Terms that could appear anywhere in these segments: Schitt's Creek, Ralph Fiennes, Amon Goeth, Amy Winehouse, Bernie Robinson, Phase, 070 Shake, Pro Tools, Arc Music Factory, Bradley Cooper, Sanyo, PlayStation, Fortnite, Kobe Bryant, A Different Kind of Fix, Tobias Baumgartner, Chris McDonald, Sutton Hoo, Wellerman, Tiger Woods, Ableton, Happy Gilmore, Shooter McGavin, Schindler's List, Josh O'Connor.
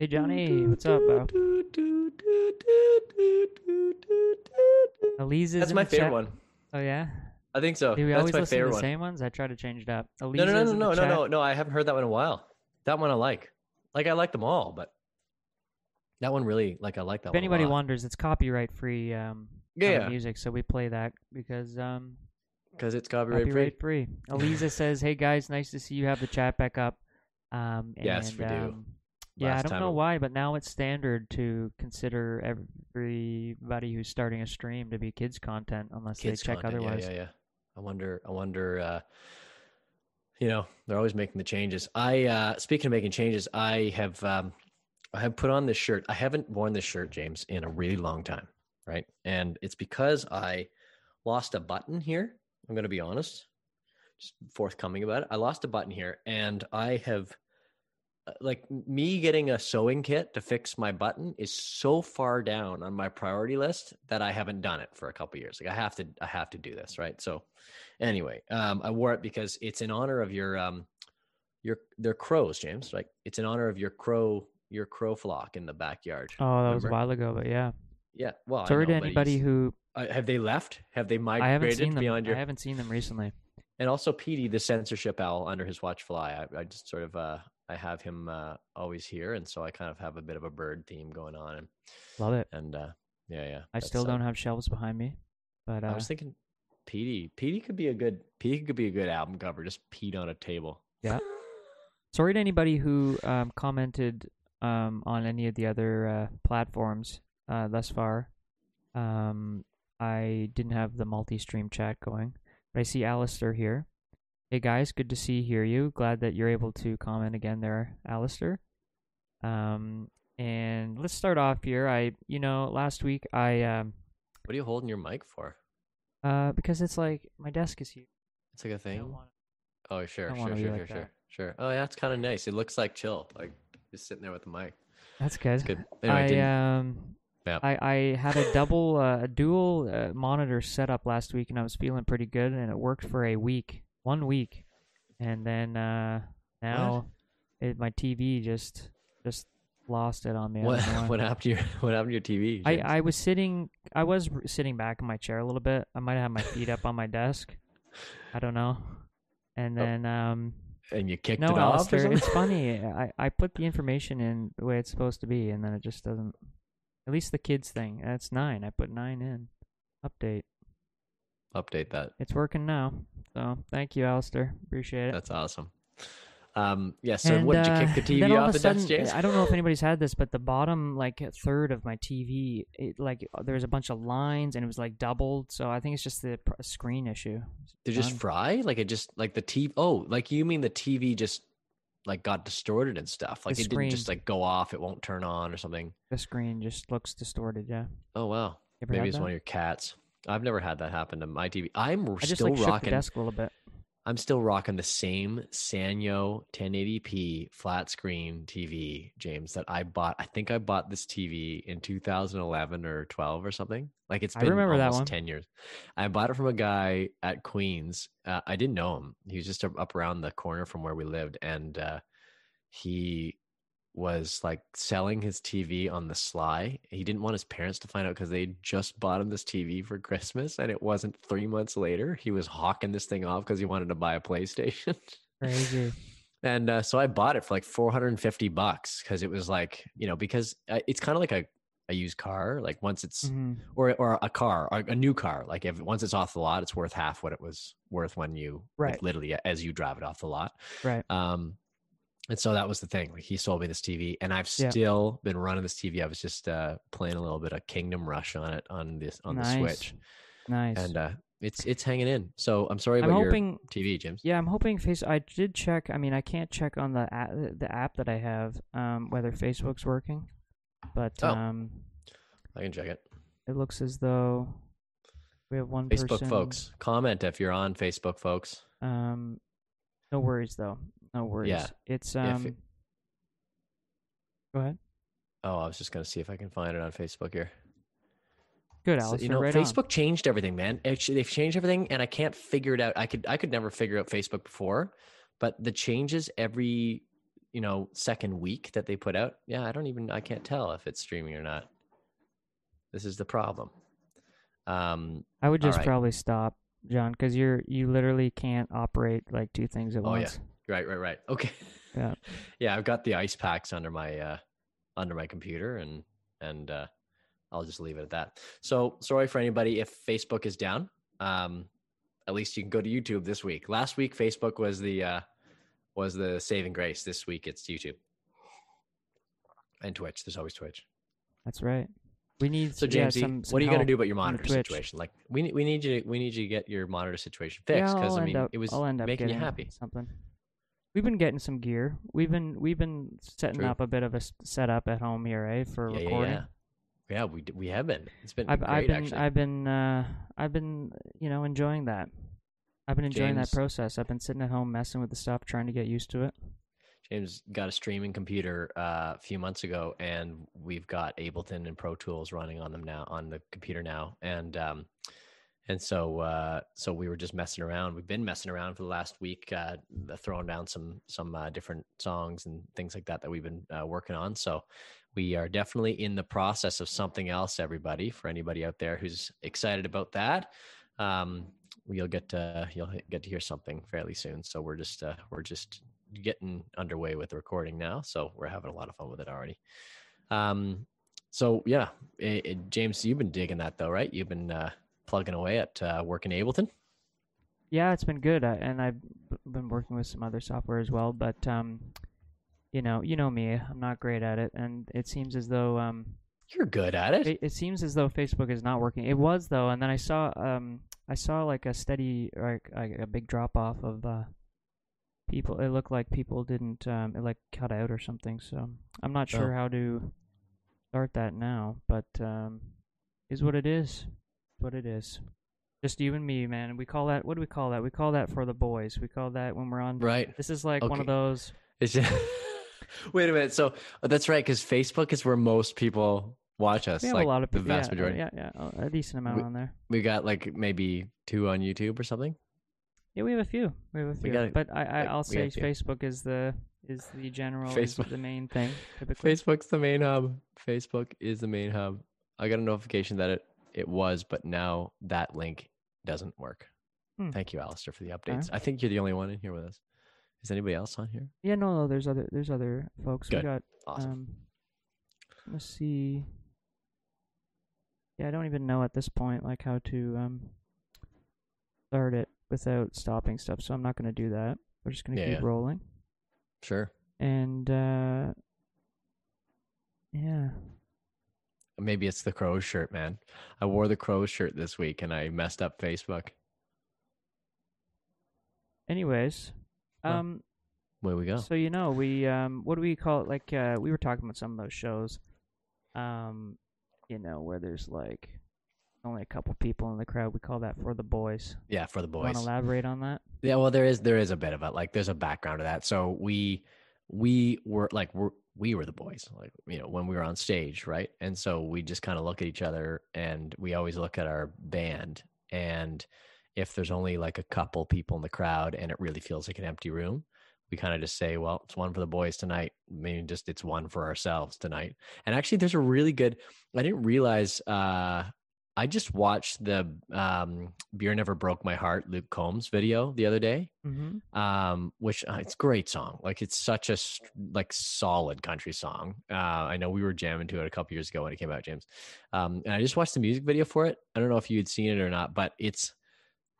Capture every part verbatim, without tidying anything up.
Hey, Johnny, what's up, bro? Elise is That's my favorite one. Oh, yeah? I think so. Do we That's always my listen favorite to the same one. ones? I try to change it up. Elise no, no, no, no, no, no, no, no. I haven't heard that one in a while. That one I like. Like, I like them all, but that one really, like, I like that if one If anybody a lot. wonders, it's copyright-free um, yeah, yeah. music, so we play that because... Um, Because it's copyright, copyright free. free. Aliza says, "Hey guys, nice to see you have the chat back up." Um, and, yes, we do. Um, yeah, I don't know why, but now it's standard to consider everybody who's starting a stream to be kids content, unless kids they check content. otherwise. Yeah, yeah, yeah. I wonder. I wonder. Uh, you know, they're always making the changes. I uh, speaking of making changes, I have um, I have put on this shirt. I haven't worn this shirt, James, in a really long time, right? And it's because I lost a button here. I'm going to be honest, just forthcoming about it. I lost a button here, and I have, like, me getting a sewing kit to fix my button is so far down on my priority list that I haven't done it for a couple of years. Like, I have to, I have to do this, right? So anyway, um, I wore it because it's in honor of your, um, your, their crows, James, like it's in honor of your crow, your crow flock in the backyard. Oh, that remember? was a while ago, but yeah. Yeah. Well, sorry to anybody who, Uh, have they left? Have they migrated beyond your... I haven't seen them recently. And also Petey, the censorship owl under his watchful eye. I, I just sort of, uh, I have him uh, always here. And so I kind of have a bit of a bird theme going on. And, Love it. And uh, yeah, yeah. I still don't uh, have shelves behind me. But uh, I was thinking Petey. Petey could be a good, Petey could be a good album cover. Just Pete on a table. Yeah. Sorry to anybody who um, commented um, on any of the other uh, platforms uh, thus far. Um, I didn't have the multi-stream chat going, but I see Alistair here. Hey guys, good to see hear you. Glad that you're able to comment again there, Alistair. Um, and let's start off here. I, you know, last week I. Um, what are you holding your mic for? Uh, because it's like my desk is here. It's like a thing. Wanna, oh sure, sure, sure, like sure, that. sure. Oh yeah, it's kind of nice. It looks like chill, like just sitting there with the mic. That's good. That's good. Anyway, I didn't... um. Yep. I, I had a double, uh, a dual uh, monitor set up last week, and I was feeling pretty good, and it worked for a week, one week, and then uh, now it, my T V just just lost it on me. What, what happened to your What happened to your T V? I, I was sitting, I was sitting back in my chair a little bit. I might have my feet up on my desk. I don't know. And then. Oh. Um, And you kicked no, it off. Alistair, it's funny. I, I put the information in the way it's supposed to be, and then it just doesn't. At least the kids thing. That's nine. I put nine in. Update. Update that. It's working now. So thank you, Alistair. Appreciate it. That's awesome. Um, yeah, so and, what, did you kick the T V off the desk, James? I don't know if anybody's had this, but the bottom like third of my T V, it, like there's a bunch of lines and it was like doubled. So I think it's just the screen issue. Did it just fry? Like it just, like the T V, oh, like you mean the T V just like got distorted and stuff, like the it screen. didn't just like go off, it won't turn on or something. The screen just looks distorted. Yeah. Oh wow. Maybe it's that? One of your cats. I've never had that happen to my T V. I'm I just, still like, rocking the desk a little bit. I'm still rocking the same Sanyo ten eighty p flat screen T V, James, that I bought. I think I bought this T V in two thousand eleven or twelve or something. Like it's been I remember almost that one. ten years. I bought it from a guy at Queen's. Uh, I didn't know him. He was just up around the corner from where we lived. And uh, he was like selling his T V on the sly. He didn't want his parents to find out because they just bought him this T V for Christmas, and it wasn't three months later. He was hawking this thing off because he wanted to buy a PlayStation. Crazy. And uh, so I bought it for like four hundred fifty bucks because it was like, you know, because it's kind of like a, a used car. Like once it's, mm-hmm. or or a car, or a new car. Like if once it's off the lot, it's worth half what it was worth when you, right. like literally as you drive it off the lot. Right. Um, And so that was the thing. Like he sold me this T V, and I've still yeah. been running this T V. I was just uh, playing a little bit of Kingdom Rush on it on this on nice. the Switch. Nice. And uh, it's it's hanging in. So I'm sorry about I'm hoping, your T V, James. Yeah, I'm hoping face. I did check. I mean, I can't check on the app, the app that I have um, whether Facebook's working, but oh. um, I can check it. It looks as though we have one Facebook person. Facebook folks, comment if you're on Facebook, folks. Um, no worries though. No worries. Yeah. It's um. It... Go ahead. Oh, I was just gonna see if I can find it on Facebook here. Good, Alice. So, you know, right Facebook on. changed everything, man. Actually, they've changed everything, and I can't figure it out. I could, I could never figure out Facebook before, but the changes every you know, second week that they put out, yeah, I don't even, I can't tell if it's streaming or not. This is the problem. Um, I would just right. probably stop, John, because you're, you literally can't operate like two things at oh, once. Yeah. Right, right, right. Okay. Yeah. yeah. I've got the ice packs under my, uh, under my computer and, and, uh, I'll just leave it at that. So sorry for anybody if Facebook is down. Um, at least you can go to YouTube this week. Last week, Facebook was the uh, was the saving grace. This week, it's YouTube and Twitch. There's always Twitch. That's right. We need so Jamesy, yeah, some, some what are you going to do about your monitor situation? Like we we need you to, we need you to get your monitor situation fixed because yeah, I mean up, it was making you happy. Something. We've been getting some gear. We've been we've been setting True. up a bit of a setup at home here, eh, for yeah, recording. Yeah, yeah. Yeah, we we have been. It's been I've, great, I've been, actually. I've been, uh, I've been, you know, enjoying that. I've been enjoying James, that process. I've been sitting at home messing with the stuff, trying to get used to it. James got a streaming computer uh, a few months ago, and we've got Ableton and Pro Tools running on them now, on the computer now, and um, and so uh, so we were just messing around. We've been messing around for the last week, uh, throwing down some some uh, different songs and things like that that we've been uh, working on. So. We are definitely in the process of something else, everybody. For anybody out there who's excited about that, um, you'll get to, you'll get to hear something fairly soon. So we're just uh, we're just getting underway with the recording now. So we're having a lot of fun with it already. Um, so yeah, it, it, James, you've been digging that though, right? You've been uh, plugging away at uh, working Ableton. Yeah, it's been good, I, and I've been working with some other software as well, but. Um... You know, you know me. I'm not great at it, and it seems as though um, you're good at it. it. It seems as though Facebook is not working. It was though, and then I saw um, I saw like a steady, like, like a big drop off of uh, people. It looked like people didn't um, it like cut out or something. So I'm not sure oh. how to start that now, but um, is what it is. What it is. Just you and me, man. We call that. What do we call that? We call that for the boys. We call that when we're on. Right. This is like okay. one of those. It's just. Wait a minute. So oh, that's right, because Facebook is where most people watch us. We have like a lot of people, the vast yeah, majority. Yeah, yeah, oh, a decent amount we, on there. We got like maybe two on YouTube or something. Yeah, we have a few. We have a few. Gotta, but I, I, I'll say Facebook is the is the general Facebook. Is the main thing. Typically. Facebook's the main hub. Facebook is the main hub. I got a notification that it it was, but now that link doesn't work. Hmm. Thank you, Alistair, for the updates. Right. I think you're the only one in here with us. Is anybody else on here? Yeah, no, no. There's other, there's other folks. Good. We got. Awesome. Um, let's see. Yeah, I don't even know at this point like how to um, start it without stopping stuff. So I'm not going to do that. We're just going to yeah, keep yeah. rolling. Sure. And uh, yeah. Maybe it's the Crows shirt, man. I wore the Crows shirt this week, and I messed up Facebook. Anyways. Um, where we go? So you know we um, what do we call it? Like uh, we were talking about some of those shows, um, you know where there's like only a couple people in the crowd. We call that for the boys. Yeah, for the boys. Want to elaborate on that? Yeah, well there is there is a bit of it. Like there's a background to that. So we we were like we we were the boys. Like you know when we were on stage, right? And so we just kind of look at each other, and we always look at our band and. If there's only like a couple people in the crowd and it really feels like an empty room, we kind of just say, well, it's one for the boys tonight. I mean, just it's one for ourselves tonight. And actually there's a really good, I didn't realize, uh, I just watched the um, Beer Never Broke My Heart, Luke Combs video the other day, mm-hmm. um, which uh, it's a great song. Like it's such a like solid country song. Uh, I know we were jamming to it a couple years ago when it came out, James. Um, and I just watched the music video for it. I don't know if you had seen it or not, but it's,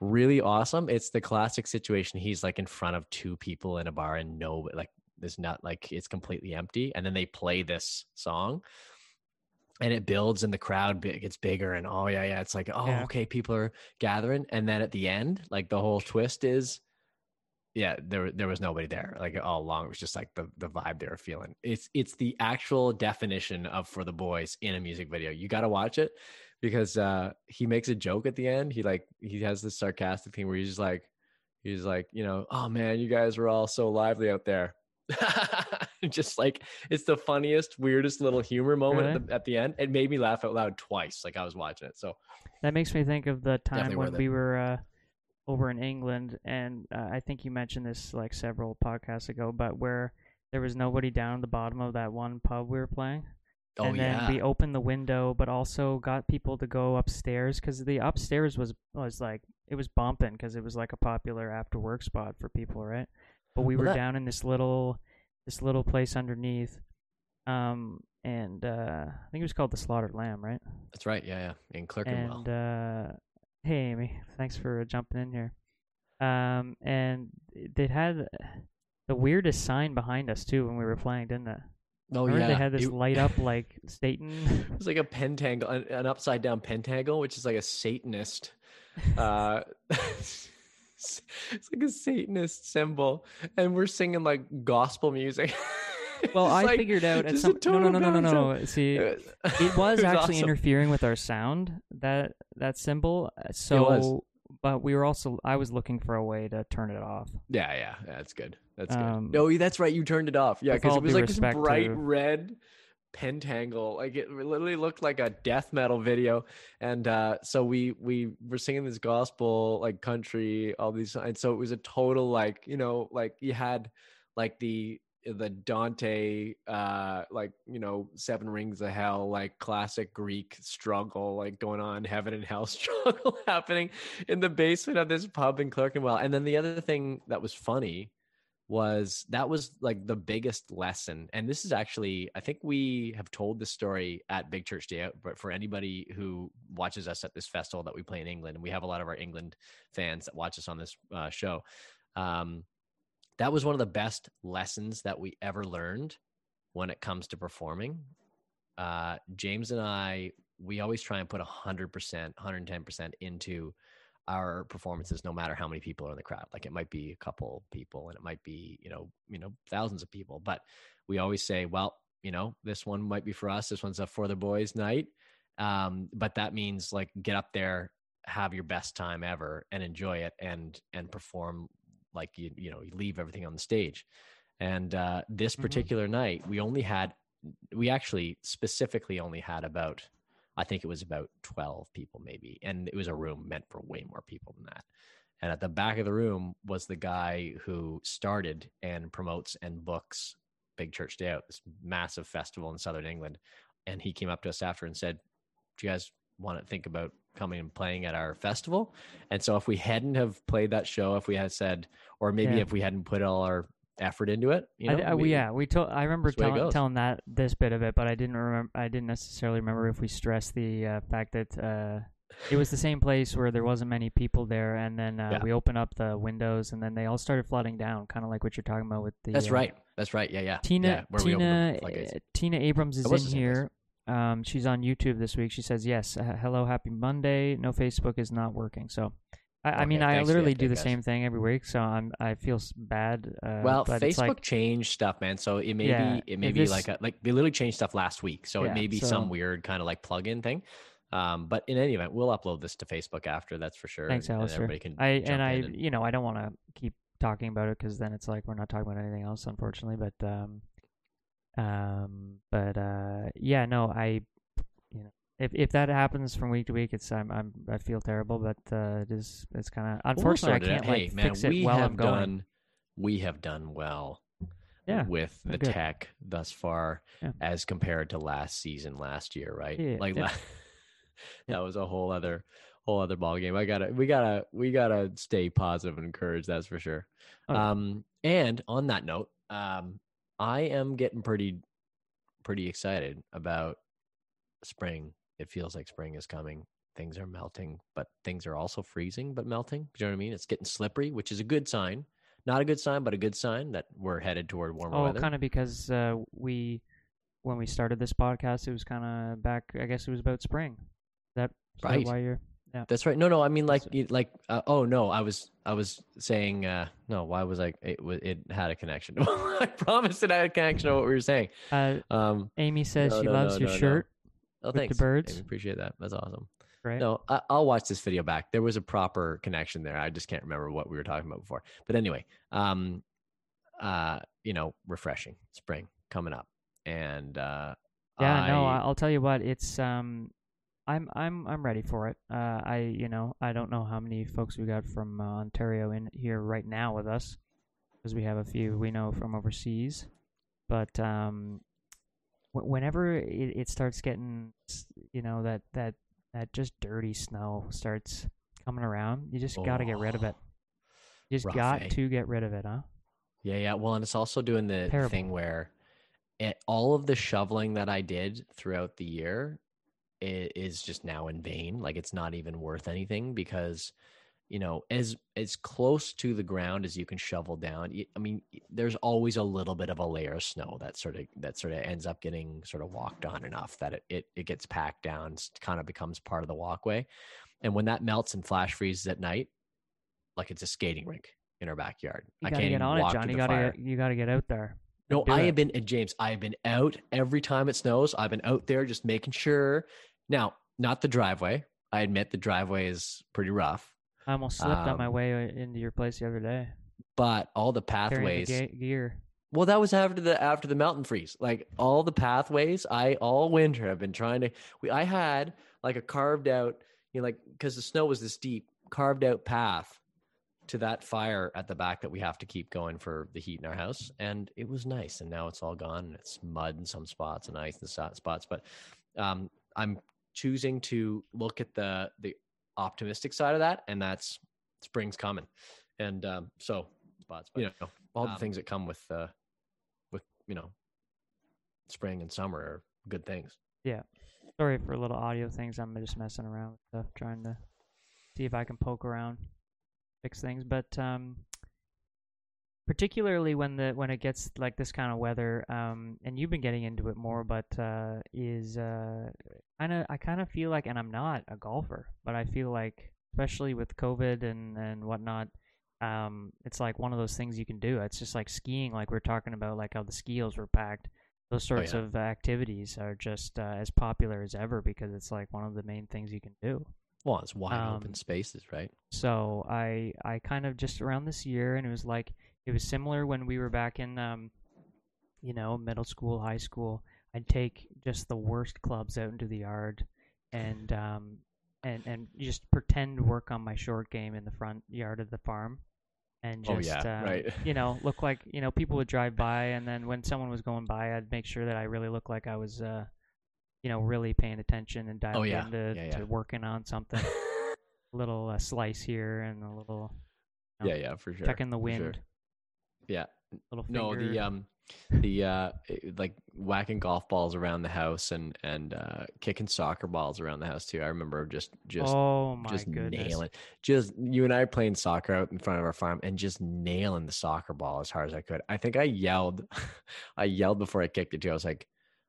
really awesome. It's the classic situation. He's like in front of two people in a bar and no, like there's not like it's completely empty. And then they play this song and it builds and the crowd gets bigger and oh yeah, yeah. It's like, oh, yeah. okay. People are gathering. And then at the end, like the whole twist is yeah, there, there was nobody there like all along. It was just like the, the vibe they were feeling. It's, it's the actual definition of for the boys in a music video. You got to watch it. Because uh, he makes a joke at the end. He like he has this sarcastic thing where he's just like, he's like, you know, oh man, you guys were all so lively out there. Just like it's the funniest, weirdest little humor moment really? at, the, at the end. It made me laugh out loud twice. Like I was watching it. So that makes me think of the time when we were uh, over in England, and uh, I think you mentioned this like several podcasts ago, but where there was nobody down at the bottom of that one pub we were playing. Oh, and then yeah. we opened the window, but also got people to go upstairs, because the upstairs was, was like, it was bumping because it was like a popular after work spot for people, right? But we well, were that... down in this little this little place underneath, um, and uh, I think it was called the Slaughtered Lamb, right? That's right, yeah, yeah, in Clerkenwell. And uh, hey, Amy, thanks for jumping in here. Um, and they had the weirdest sign behind us too when we were playing, didn't they? Oh, yeah. They had this it, light up like Satan. It was like a pentagon, an, an upside down pentagon, which is like a Satanist. Uh, it's like a Satanist symbol. And we're singing like gospel music. Well, I like, figured out at some no, no, no, no, no, no, no. See, it was, it was actually awesome. Interfering with our sound, that, that symbol. So, it was. But we were also, I was looking for a way to turn it off. Yeah, yeah, yeah that's good. That's um, good. No, that's right. You turned it off. Yeah, because it was like this bright to... red pentangle. Like it literally looked like a death metal video. And uh, so we we were singing this gospel, like country, all these. And so it was a total like, you know, like you had like the the Dante, uh, like, you know, Seven Rings of Hell, like classic Greek struggle, like going on, heaven and hell struggle happening in the basement of this pub in Clerkenwell. And then the other thing that was funny was that was like the biggest lesson. And this is actually, I think we have told this story at Big Church Day Out, but for anybody who watches us at this festival that we play in England, and we have a lot of our England fans that watch us on this uh, show. Um, that was one of the best lessons that we ever learned when it comes to performing. Uh, James and I, we always try and put one hundred percent, one hundred ten percent into our performances, no matter how many people are in the crowd. Like it might be a couple people and it might be, you know, you know, thousands of people, but we always say, well, you know, this one might be for us. This one's a for the boys night. Um, but that means like, get up there, have your best time ever and enjoy it and, and perform like, you, you know, you leave everything on the stage. And uh, this particular mm-hmm. night we only had, we actually specifically only had about, I think it was about twelve people maybe. And it was a room meant for way more people than that. And at the back of the room was the guy who started and promotes and books Big Church Day Out, this massive festival in Southern England. And he came up to us after and said, do you guys want to think about coming and playing at our festival? And so if we hadn't have played that show, if we had said, or maybe yeah. if we hadn't put all our effort into it, you know, I, I, we, yeah we told I remember telling telling that this bit of it, but I didn't remember I didn't necessarily remember if we stressed the uh, fact that uh it was the same place where there wasn't many people there, and then uh, yeah. we opened up the windows and then they all started flooding down, kind of like what you're talking about with the that's uh, right that's right yeah yeah Tina yeah, where Tina we uh, Tina Abrams is in here. Um she's on YouTube this week. She says yes, uh, hello, happy Monday, no Facebook is not working. So I, okay, I mean, I literally do the guys. same thing every week, so I'm I feel bad. Uh, well, but Facebook it's like, changed stuff, man. So it may yeah, be it may be this, like a, like they literally changed stuff last week, so yeah, it may be so, some weird kind of like plug-in thing. Um, but in any event, we'll upload this to Facebook after, that's for sure. Thanks, and, Alistair. And everybody can. I and I and, you know I don't want to keep talking about it because then it's like we're not talking about anything else, unfortunately. But um, um, but uh, yeah, no, I you know. If if that happens from week to week, it's I'm I'm I feel terrible, but uh, it is it's kind of unfortunately I can't like hey, man, fix it while I'm going. Done, we have done well, yeah, with the good. tech thus far, yeah. as compared to last season, last year, right? Yeah, like yeah. Last, that was a whole other whole other ball game. I gotta we gotta we gotta stay positive and encouraged. That's for sure. Okay. Um, and on that note, um, I am getting pretty pretty excited about spring. It feels like spring is coming. Things are melting, but things are also freezing, but melting. Do you know what I mean? It's getting slippery, which is a good sign. Not a good sign, but a good sign that we're headed toward warmer oh, weather. Oh, kind of because uh, we, when we started this podcast, it was kind of back, I guess it was about spring. Is that, is right. that why you're... Yeah. That's right. No, no. I mean, like, like. Uh, oh no, I was, I was saying, uh, no. Why was I? It was. It had a connection. I promised it had a connection to what we were saying. Uh, um, Amy says no, she no, loves no, your no, shirt. No. Oh, thanks. The birds. I appreciate that. That's awesome. Right. No, I, I'll watch this video back. There was a proper connection there. I just can't remember what we were talking about before. But anyway, um, uh, you know, refreshing spring coming up, and uh, yeah, I, no, I'll tell you what, it's um, I'm I'm I'm ready for it. Uh, I you know I don't know how many folks we got from uh, Ontario in here right now with us, because we have a few we know from overseas. But um, w- whenever it, it starts getting, you know, that, that, that just dirty snow starts coming around, you just oh, got to get rid of it. You just rough, got eh? to get rid of it, huh? Yeah, yeah. Well, and it's also doing the Terrible. thing where it, all of the shoveling that I did throughout the year it, is just now in vain. Like, it's not even worth anything because, you know, as as close to the ground as you can shovel down. I mean, there's always a little bit of a layer of snow that sort of that sort of ends up getting sort of walked on enough that it it, it gets packed down, kind of becomes part of the walkway. And when that melts and flash freezes at night, like it's a skating rink in our backyard. You I gotta can't get on it, John. You gotta get, you gotta get out there. No, I it. have been, and James, I have been out every time it snows. I've been out there just making sure. Now, not the driveway. I admit the driveway is pretty rough. I almost slipped um, on my way into your place the other day. But all the pathways, the gear. Well, that was after the after the mountain freeze. Like all the pathways, I all winter have been trying to. We, I had like a carved out, you know, like because the snow was this deep, carved out path to that fire at the back that we have to keep going for the heat in our house. And it was nice. And now it's all gone. And it's mud in some spots and ice in some spots. But um, I'm choosing to look at the, the optimistic side of that. And that's spring's coming. And um, so, spots, but, you know, all the um, things that come with, uh, with, you know, spring and summer are good things. Yeah. Sorry for little audio things. I'm just messing around with stuff, trying to see if I can poke around, fix things, but um, particularly when the when it gets like this kind of weather, um, and you've been getting into it more, but uh, is uh, kind of I kind of feel like, and I'm not a golfer, but I feel like, especially with COVID and and whatnot, um, it's like one of those things you can do. It's just like skiing, like we're talking about, like how the skis were packed. Those sorts oh, yeah. of activities are just uh, as popular as ever because it's like one of the main things you can do. Well, it's wide um, open spaces, right? So I I kind of just around this year, and it was like, it was similar when we were back in, um, you know, middle school, high school. I'd take just the worst clubs out into the yard and um, and, and just pretend work on my short game in the front yard of the farm. And just, oh, yeah, um, right. you know, look like, you know, people would drive by, and then when someone was going by, I'd make sure that I really looked like I was... Uh, you know, really paying attention and diving oh, yeah. into yeah, yeah. to working on something. A little uh, slice here and a little... You know, yeah, yeah, for sure. Checking the wind. Sure. Yeah. Little no, finger. the, um, the uh, like, whacking golf balls around the house and, and uh, kicking soccer balls around the house, too. I remember just, just, oh my just goodness. nailing... Just, you and I playing soccer out in front of our farm and just nailing the soccer ball as hard as I could. I think I yelled. I yelled before I kicked it, too. I was like,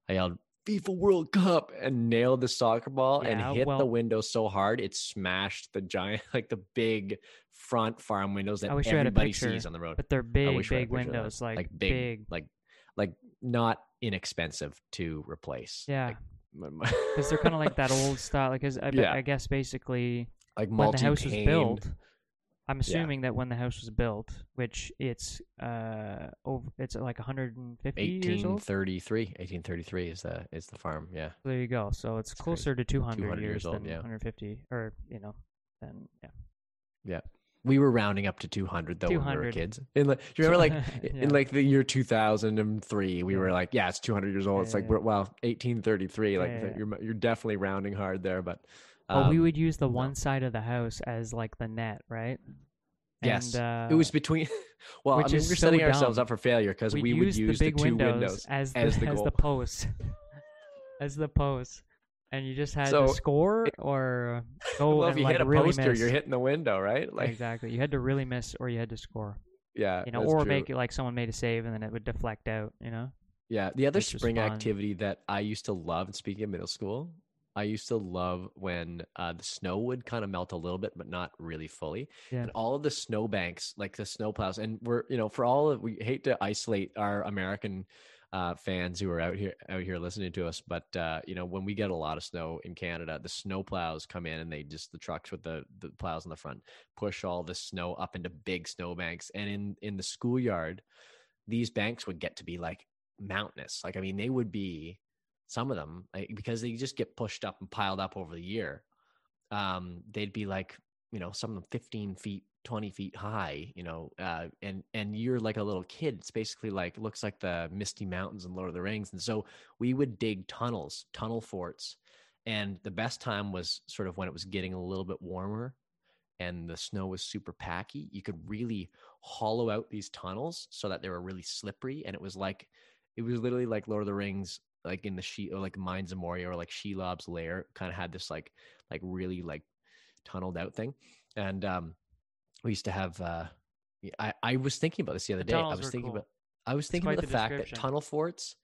I yelled... FIFA World Cup, and nailed the soccer ball yeah, and hit well, the window so hard it smashed the giant, like the big front farm windows that everybody picture, sees on the road. But they're big, big windows, like, like big, big, like like not inexpensive to replace. Yeah, because like, they're kind of like that old style. Like, I, yeah. I guess basically, like when the house was built, I'm assuming yeah. that when the house was built, which it's uh over, it's like one hundred fifty years old. eighteen thirty-three is the is the farm. Yeah. There you go. So it's, it's closer crazy. to two hundred years old than yeah. one hundred fifty, or you know, then yeah. Yeah. We were rounding up to two hundred though two hundred when we were kids. In like, do you remember like yeah. in like the year two thousand three, we yeah. were like, yeah, it's two hundred years old. Yeah, it's yeah, like yeah. well, eighteen thirty-three. Like yeah, yeah. you're you're definitely rounding hard there, but. Well, um, we would use the one no. side of the house as like the net, right? Yes. And, uh, it was between. Well, I mean, we're so setting dumb. ourselves up for failure because we would use the, big the two windows, windows as the, as the, as the post, as the post, and you just had so, to score or go. Well, and, if you like, hit a really poster, miss. You're hitting the window, right? Like, exactly. You had to really miss, or you had to score. Yeah, you know, or true. Make it like someone made a save and then it would deflect out. You know. Yeah, the other Which spring activity that I used to love, and speaking of middle school. I used to love when uh, the snow would kind of melt a little bit, but not really fully. Yeah. And all of the snow banks, like the snow plows, and we're, you know, for all of, we hate to isolate our American uh, fans who are out here out here listening to us, but uh, you know, when we get a lot of snow in Canada, the snow plows come in, and they just the trucks with the the plows in the front push all the snow up into big snow banks. And in in the schoolyard, these banks would get to be like mountainous. Like I mean, they would be. Some of them, because they just get pushed up and piled up over the year, um, they'd be like you know, some of them fifteen feet, twenty feet high, you know, uh, and, and you're like a little kid. It's basically like, looks like the Misty Mountains in Lord of the Rings. And so we would dig tunnels, tunnel forts. And the best time was sort of when it was getting a little bit warmer and the snow was super packy. You could really hollow out these tunnels so that they were really slippery. And it was like, it was literally like Lord of the Rings, like in the she or like Mines of Moria or like Shelob's Lair, kind of had this like, like really like tunneled out thing. And, um, we used to have, uh, I, I was thinking about this the other the day. I was thinking cool. about, I was thinking Despite about the, the fact that tunnel forts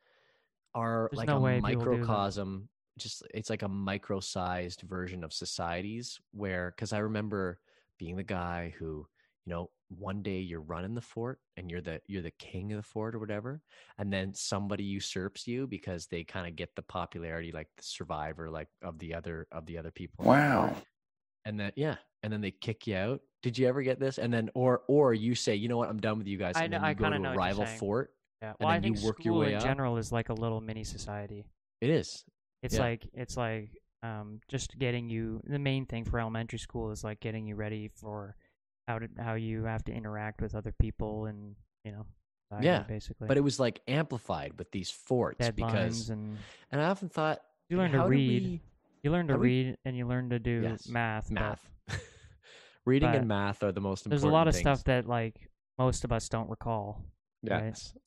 are There's like no a microcosm, just, it's like a micro-sized version of societies where, cause I remember being the guy who, you know, one day you're running the fort and you're the, you're the king of the fort or whatever. And then somebody usurps you because they kind of get the popularity, like the survivor, like of the other, of the other people. Wow. And then, yeah. And then they kick you out. Did you ever get this? And then, or, or you say, you know what, I'm done with you guys. And I, then you I go to a rival fort. Yeah. Well, and then I think you work your way in up. General is like a little mini society. It is. It's yeah. like, it's like, um, just getting you, the main thing for elementary school is like getting you ready for how to, how you have to interact with other people and, you know, yeah, basically. But it was like amplified with these forts Deadlines because, and, and I often thought, you learn to read. We, you learn to read we, and you learn to do yes, math. Math. But, reading but and math are the most important things. There's a lot of things. Stuff that like most of us don't recall. Yes. Right?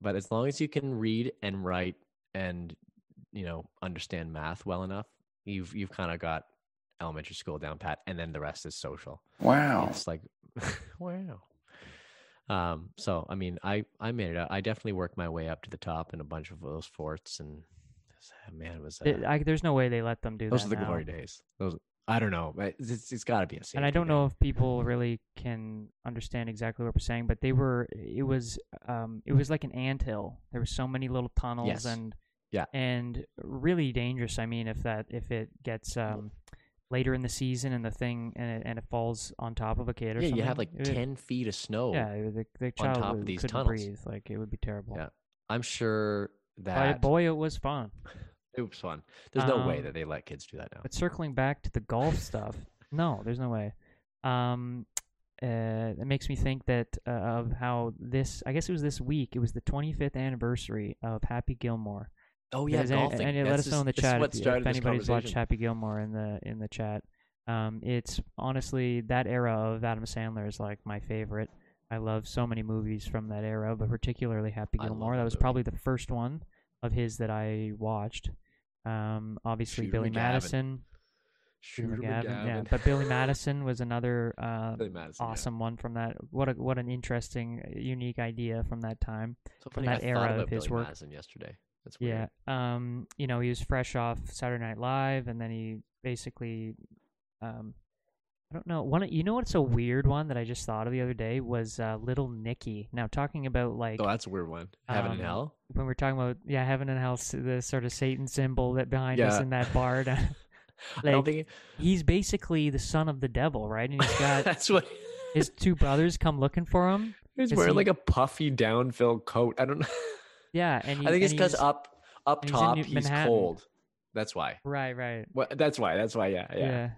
But as long as you can read and write and, you know, understand math well enough, you've, you've kind of got elementary school down pat, and then the rest is social. Wow. It's like, wow. Um, so, I mean, I, I made it out. I definitely worked my way up to the top in a bunch of those forts and, man, it was uh, it, I, there's no way they let them do those that. Those are the now. glory days. Those, I don't know. It's, it's got to be a scene. And I don't know if people really can understand exactly what we're saying, but they were. It was. Um. It was like an anthill. There were so many little tunnels yes. and. Yeah. And really dangerous. I mean, if that if it gets um later in the season and the thing and it, and it falls on top of a kid or yeah, something. Yeah, you have like it, ten feet of snow. Yeah, the, the child on top of these couldn't breathe. Like it would be terrible. Yeah, I'm sure. That. Boy, boy, it was fun. It was fun. There's um, no way that they let kids do that now. But circling back to the golf stuff, no, there's no way. Um, uh, it makes me think that uh, of how this, I guess it was this week, it was the twenty-fifth anniversary of Happy Gilmore. Oh, yeah, golfing. And, and it let us know in the chat if, if anybody's watched Happy Gilmore in the in the chat. Um, it's honestly, that era of Adam Sandler is like my favorite. I love so many movies from that era, but particularly Happy Gilmore. That, that was movie. probably the first one of his that I watched. Um, obviously, Shooter Billy McGavin. Madison. Shooter McGavin, McGavin. Yeah. But Billy Madison was another uh, Madison, awesome yeah. one from that. What a, what an interesting, unique idea from that time, so from that I era of his Billy work. Madison yesterday. That's weird. Yeah, um, you know, he was fresh off Saturday Night Live, and then he basically. Um, I don't know. One, you know what's a weird one that I just thought of the other day was uh, Little Nicky. Now, talking about like... Oh, that's a weird one. Heaven um, and Hell? When we're talking about, yeah, Heaven and Hell, the sort of Satan symbol that behind yeah. us in that bar. Like, I don't think... It... He's basically the son of the devil, right? And he's got... That's what... His two brothers come looking for him. He's wearing he... like a puffy down-filled coat. I don't know. Yeah, and he, I think it's because up up top he's, he's cold. That's why. Right, right. Well, that's why. That's why, yeah, yeah. yeah.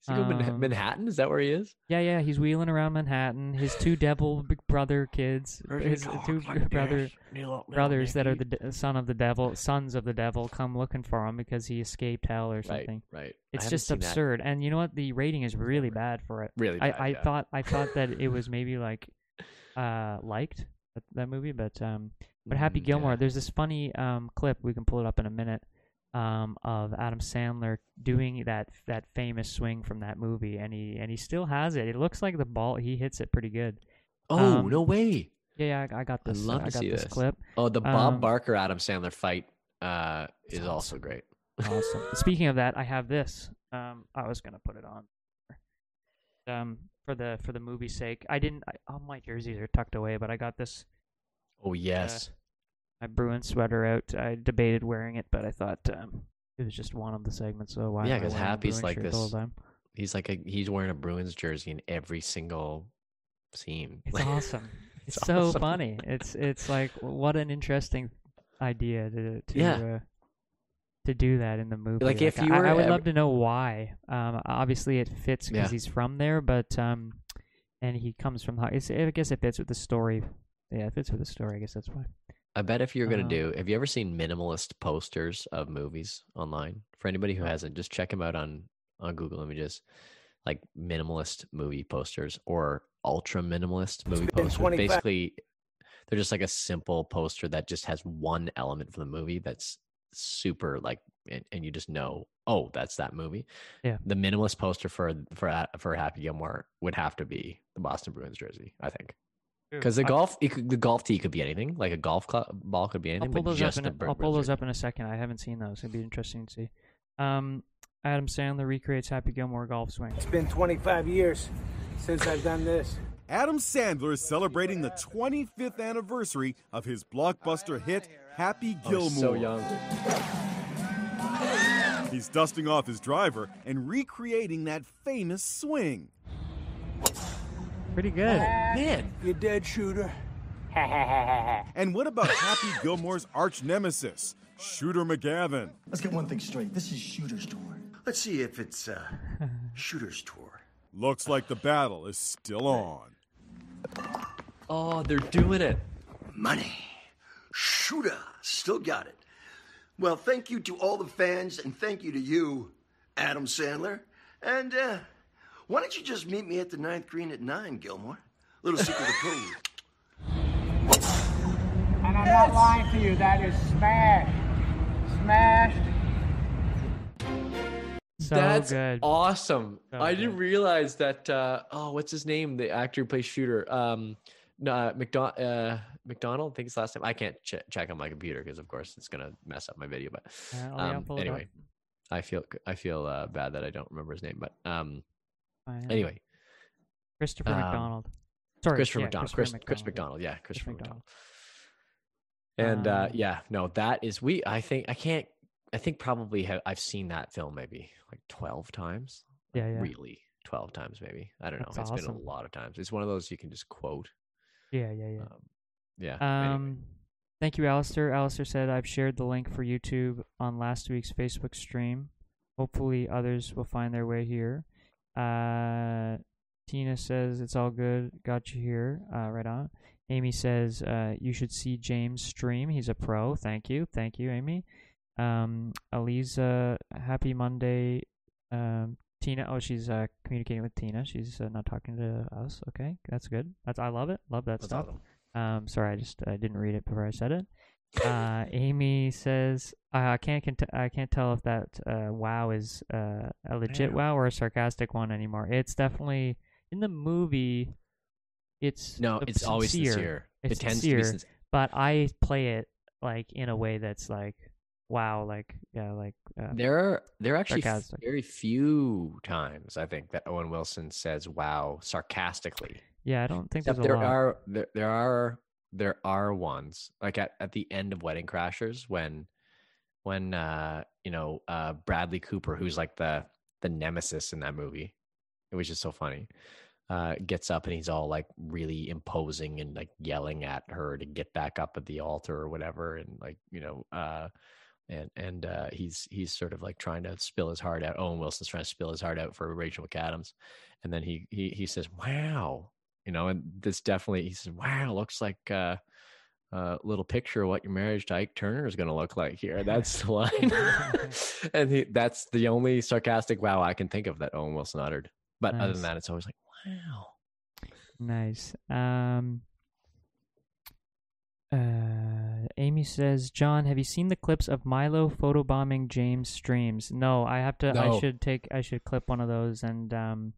Is he going um, Manhattan? Is that where he is? Yeah, yeah. He's wheeling around Manhattan. His two devil brother kids, his two like brother little, little brothers Nicky. That are the de- son of the devil, sons of the devil, come looking for him because he escaped hell or something. Right, right. It's just absurd. That. And you know what? The rating is really bad for it. Really bad. I, I yeah. thought I thought that it was maybe like uh, liked that, that movie, but um, but Happy mm, Gilmore. Yeah. There's this funny um clip. We can pull it up in a minute. Um, of Adam Sandler doing that that famous swing from that movie, and he and he still has it. It looks like the ball he hits it pretty good. Oh um, no way! Yeah, yeah, I, I got this. I'd love I to got see this clip. Oh, the Bob um, Barker Adam Sandler fight uh, is awesome. also great. Awesome. Speaking of that, I have this. Um, I was gonna put it on. Um, for the for the movie's sake, I didn't. I, all my jerseys are tucked away, but I got this. Oh yes. Uh, my Bruin sweater out. I debated wearing it, but I thought um, it was just one of the segments. So why? Yeah, because Happy's like this. The whole time? He's like a, he's wearing a Bruins jersey in every single scene. It's awesome. It's, it's so awesome. funny. It's it's like what an interesting idea to to yeah. uh, to do that in the movie. Like, like if you I, were, I would ever... love to know why. Um, obviously it fits because yeah. he's from there, but um, and he comes from. It's, I guess it fits with the story. Yeah, it fits with the story. I guess that's why. I bet if you're gonna um, do, have you ever seen minimalist posters of movies online? For anybody who hasn't, just check them out on on Google Images, like minimalist movie posters or ultra minimalist movie posters. Basically, they're just like a simple poster that just has one element from the movie that's super like, and, and you just know, oh, that's that movie. Yeah. The minimalist poster for for for Happy Gilmore would have to be the Boston Bruins jersey, I think. Because the golf, I, it could, the golf tee could be anything. Like a golf club, ball could be anything. I'll pull, but those, just up in a, I'll pull those up in a second. I haven't seen those. It'd be interesting to see. Um, Adam Sandler recreates Happy Gilmore golf swing. It's been twenty-five years since I've done this. Adam Sandler is celebrating the twenty-fifth anniversary of his blockbuster hit Happy Gilmore. Oh, so young. He's dusting off his driver and recreating that famous swing. Pretty good. Oh, man. You're dead, shooter. And what about Happy Gilmore's arch nemesis, Shooter McGavin? Let's get one thing straight. This is Shooter's tour. Let's see if it's uh, Shooter's tour. Looks like the battle is still on. Oh, they're doing it. Money. Shooter. Still got it. Well, thank you to all the fans, and thank you to you, Adam Sandler. And, uh... why don't you just meet me at the ninth green at nine, Gilmore? Little secret of the code. And I'm yes. not lying to you. That is smashed. Smashed. So That's good. awesome. So I good. didn't realize that, uh, oh, what's his name? The actor who plays Shooter. Um, uh, McDon- uh, McDonald, I think it's last name. I can't ch- check on my computer because, of course, it's going to mess up my video. But um, yeah, anyway, I feel I feel uh, bad that I don't remember his name. But... Um, Anyway, Christopher um, McDonald. Sorry, Christopher yeah, McDonald. Chris McDonald. Chris McDonald. Yeah, Christopher Chris McDonald. McDonald. And um, uh, yeah, no, that is we. I think I can't. I think probably have, I've seen that film maybe like twelve times. Yeah, yeah. Really, twelve times maybe. I don't That's know. It's awesome. Been a lot of times. It's one of those you can just quote. Yeah, yeah, yeah. Um, yeah. Um, anyway. Thank you, Alistair. Alistair said, "I've shared the link for YouTube on last week's Facebook stream. Hopefully, others will find their way here." Uh, Tina says, it's all good. Got you here. Uh, right on. Amy says, uh, you should see James stream. He's a pro. Thank you. Thank you, Amy. Um, Aliza, happy Monday. Um, Tina. Oh, she's, uh, communicating with Tina. She's uh, not talking to us. Okay. That's good. That's, I love it. Love that that's stuff. Awesome. Um, sorry. I just, I didn't read it before I said it. Uh, Amy says, I can't cont- I can't tell if that uh, wow is uh, a legit wow or a sarcastic one anymore. It's definitely, in the movie, it's No, it's sincere. always sincere. It's it tends sincere, to be sincere. But I play it, like, in a way that's, like, wow, like, yeah, like... Uh, there are there are actually sarcastic. very few times, I think, that Owen Wilson says wow sarcastically. Yeah, I don't think Except there's a there lot. Are, there, there are... There are ones like at, at the end of Wedding Crashers when, when uh you know uh Bradley Cooper, who's like the the nemesis in that movie, it was just so funny, uh gets up and he's all like really imposing and like yelling at her to get back up at the altar or whatever, and like you know uh and and uh he's he's sort of like trying to spill his heart out. Owen Wilson's trying to spill his heart out for Rachel McAdams, and then he he he says wow. You know, and this definitely, he says, wow, looks like a uh, uh, little picture of what your marriage to Ike Turner is going to look like here. That's the line. And he, that's the only sarcastic wow I can think of that Owen Wilson uttered. But nice. Other than that, it's always like, wow. Nice. Um, uh, Amy says, John, have you seen the clips of Milo photobombing James streams? No, I have to, no. I should take, I should clip one of those and, um,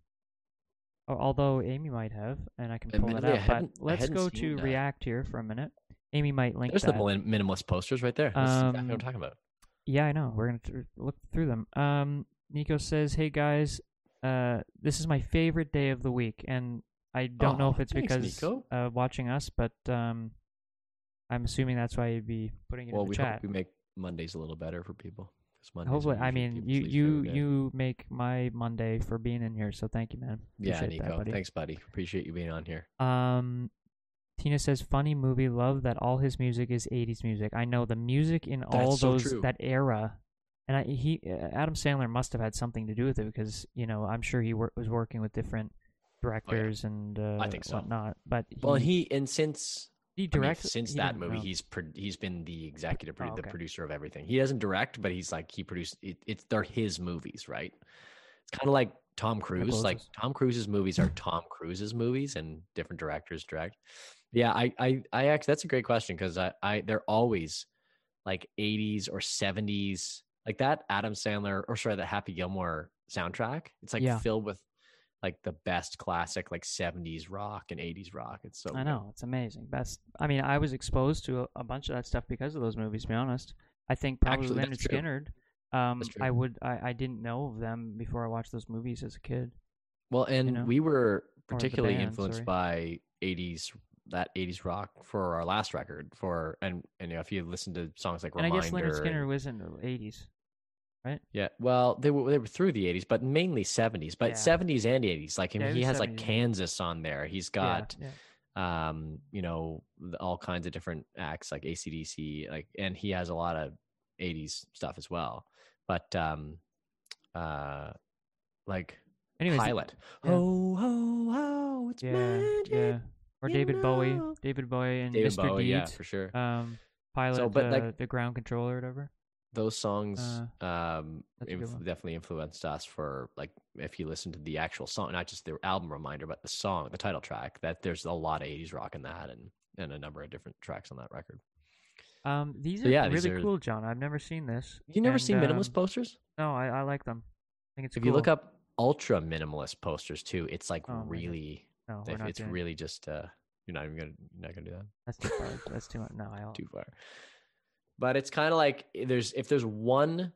although Amy might have, and I can pull it up, but let's go to that. React here for a minute. Amy might link There's that. There's the minimalist posters right there. That's um, exactly what I'm talking about. Yeah, I know. We're going to look through them. Um, Nico says, hey, guys, uh, this is my favorite day of the week, and I don't oh, know if it's thanks, because uh, watching us, but um, I'm assuming that's why you'd be putting it well, in the we chat. Well, we hope we make Mondays a little better for people. Hopefully, I mean, you you you make my Monday for being in here, so thank you, man. Appreciate yeah, Nico, that, buddy. Thanks, buddy. Appreciate you being on here. Um, Tina says, funny movie, love that all his music is eighties music. I know the music in That's all so those, true. That era And I, he Adam Sandler must have had something to do with it, because, you know, I'm sure he wor- was working with different directors oh, yeah. and uh, I think so. whatnot. But he, well, he and since he directed I mean, since he that movie, know. he's pro- he's been the executive, pro- oh, okay. the producer of everything. He doesn't direct, but he's like he produced. It, it's they're his movies, right? It's kind of like Tom Cruise. Like Tom Cruise's movies are Tom Cruise's movies, and different directors direct. Yeah, I I I actually that's a great question, because I I they're always like eighties or seventies. Like that Adam Sandler, or sorry, the Happy Gilmore soundtrack. It's like yeah. filled with like the best classic, like seventies rock and eighties rock. It's so I cool. know, it's amazing. Best. I mean, I was exposed to a, a bunch of that stuff because of those movies, to be honest. I think probably Actually, Leonard Skinner. Um, I would. I, I didn't know of them before I watched those movies as a kid. Well, and you know? we were particularly band, influenced sorry. by eighties. That eighties rock for our last record for and and you know, if you listen to songs like and Reminder, I guess Leonard Skinner and, was in the eighties, right? Yeah, well they were they were through the eighties, but mainly seventies, but seventies yeah. and eighties. Like yeah, he has seventies. Like Kansas on there. He's got yeah, yeah. um you know all kinds of different acts like A C D C, like, and he has a lot of eighties stuff as well. But um uh like Anyways, Pilot. Yeah. Oh oh oh, it's yeah, magic. Yeah. Or you David know. Bowie, David Bowie and David Mister Bowie, Deeds, yeah, for sure. Um, Pilot, so, but uh, like, the ground control or whatever. Those songs uh, um, inf- definitely influenced us for, like, if you listen to the actual song, not just the album Reminder, but the song, the title track, that there's a lot of eighties rock in that, and, and a number of different tracks on that record. Um, These are so, yeah, really these are... cool, John. I've never seen this. You've never and, seen Minimalist um, posters? No, I, I like them. I think it's If cool. you look up Ultra Minimalist posters, too, it's, like, oh, really... No, if it's really it. just uh, you're not even gonna you're not gonna do that. That's too far. That's too much. No, I don't. Too far. But it's kind of like there's if there's one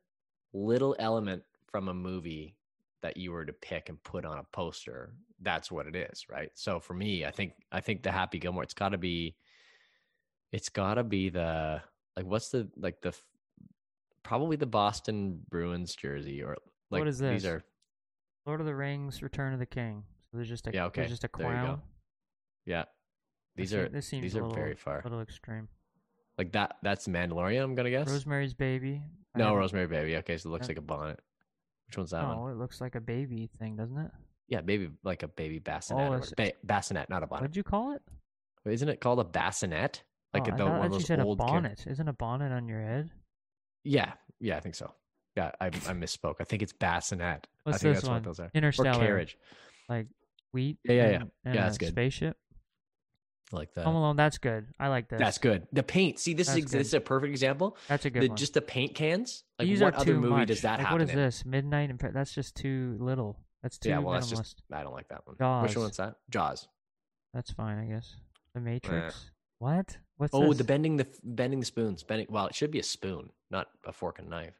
little element from a movie that you were to pick and put on a poster, that's what it is, right? So for me, I think I think the Happy Gilmore. It's got to be. It's got to be the like what's the like the probably the Boston Bruins jersey or like what is this? These are Lord of the Rings, Return of the King. There's just a yeah, okay. there's just a clown. Yeah, these this are this seems these are little, very far, a little extreme. Like that that's Mandalorian. I'm gonna guess. Rosemary's Baby. I no, Rosemary's Baby. Okay, so it looks yeah. like a bonnet. Which one's that no, one? Oh, it looks like a baby thing, doesn't it? Yeah, baby like a baby bassinet. Oh, or ba- bassinet, not a bonnet. What'd you call it? Isn't it called a bassinet? Like oh, the I one of those you said old a bonnet. Kid... Isn't a bonnet on your head? Yeah, yeah, I think so. Yeah, I I misspoke. I think it's bassinet. What's I think this that's one? What those are. Interstellar. Or carriage. Like. Wheat yeah, yeah, yeah. And, and yeah, that's good. Spaceship, I like that. Home Alone, that's good. I like that. That's good. The paint. See, this that's is good. This is a perfect example. That's a good the, one. Just the paint cans. Like These what are other movie much. Does that like, happen? What is in? This? Midnight and that's just too little. That's too. Yeah, well, minimalist. That's just. I don't like that one. Jaws. Which one's that? Jaws. That's fine, I guess. The Matrix. Eh. What? What's oh, this? the bending the bending the spoons. Bending. Well, it should be a spoon, not a fork and knife.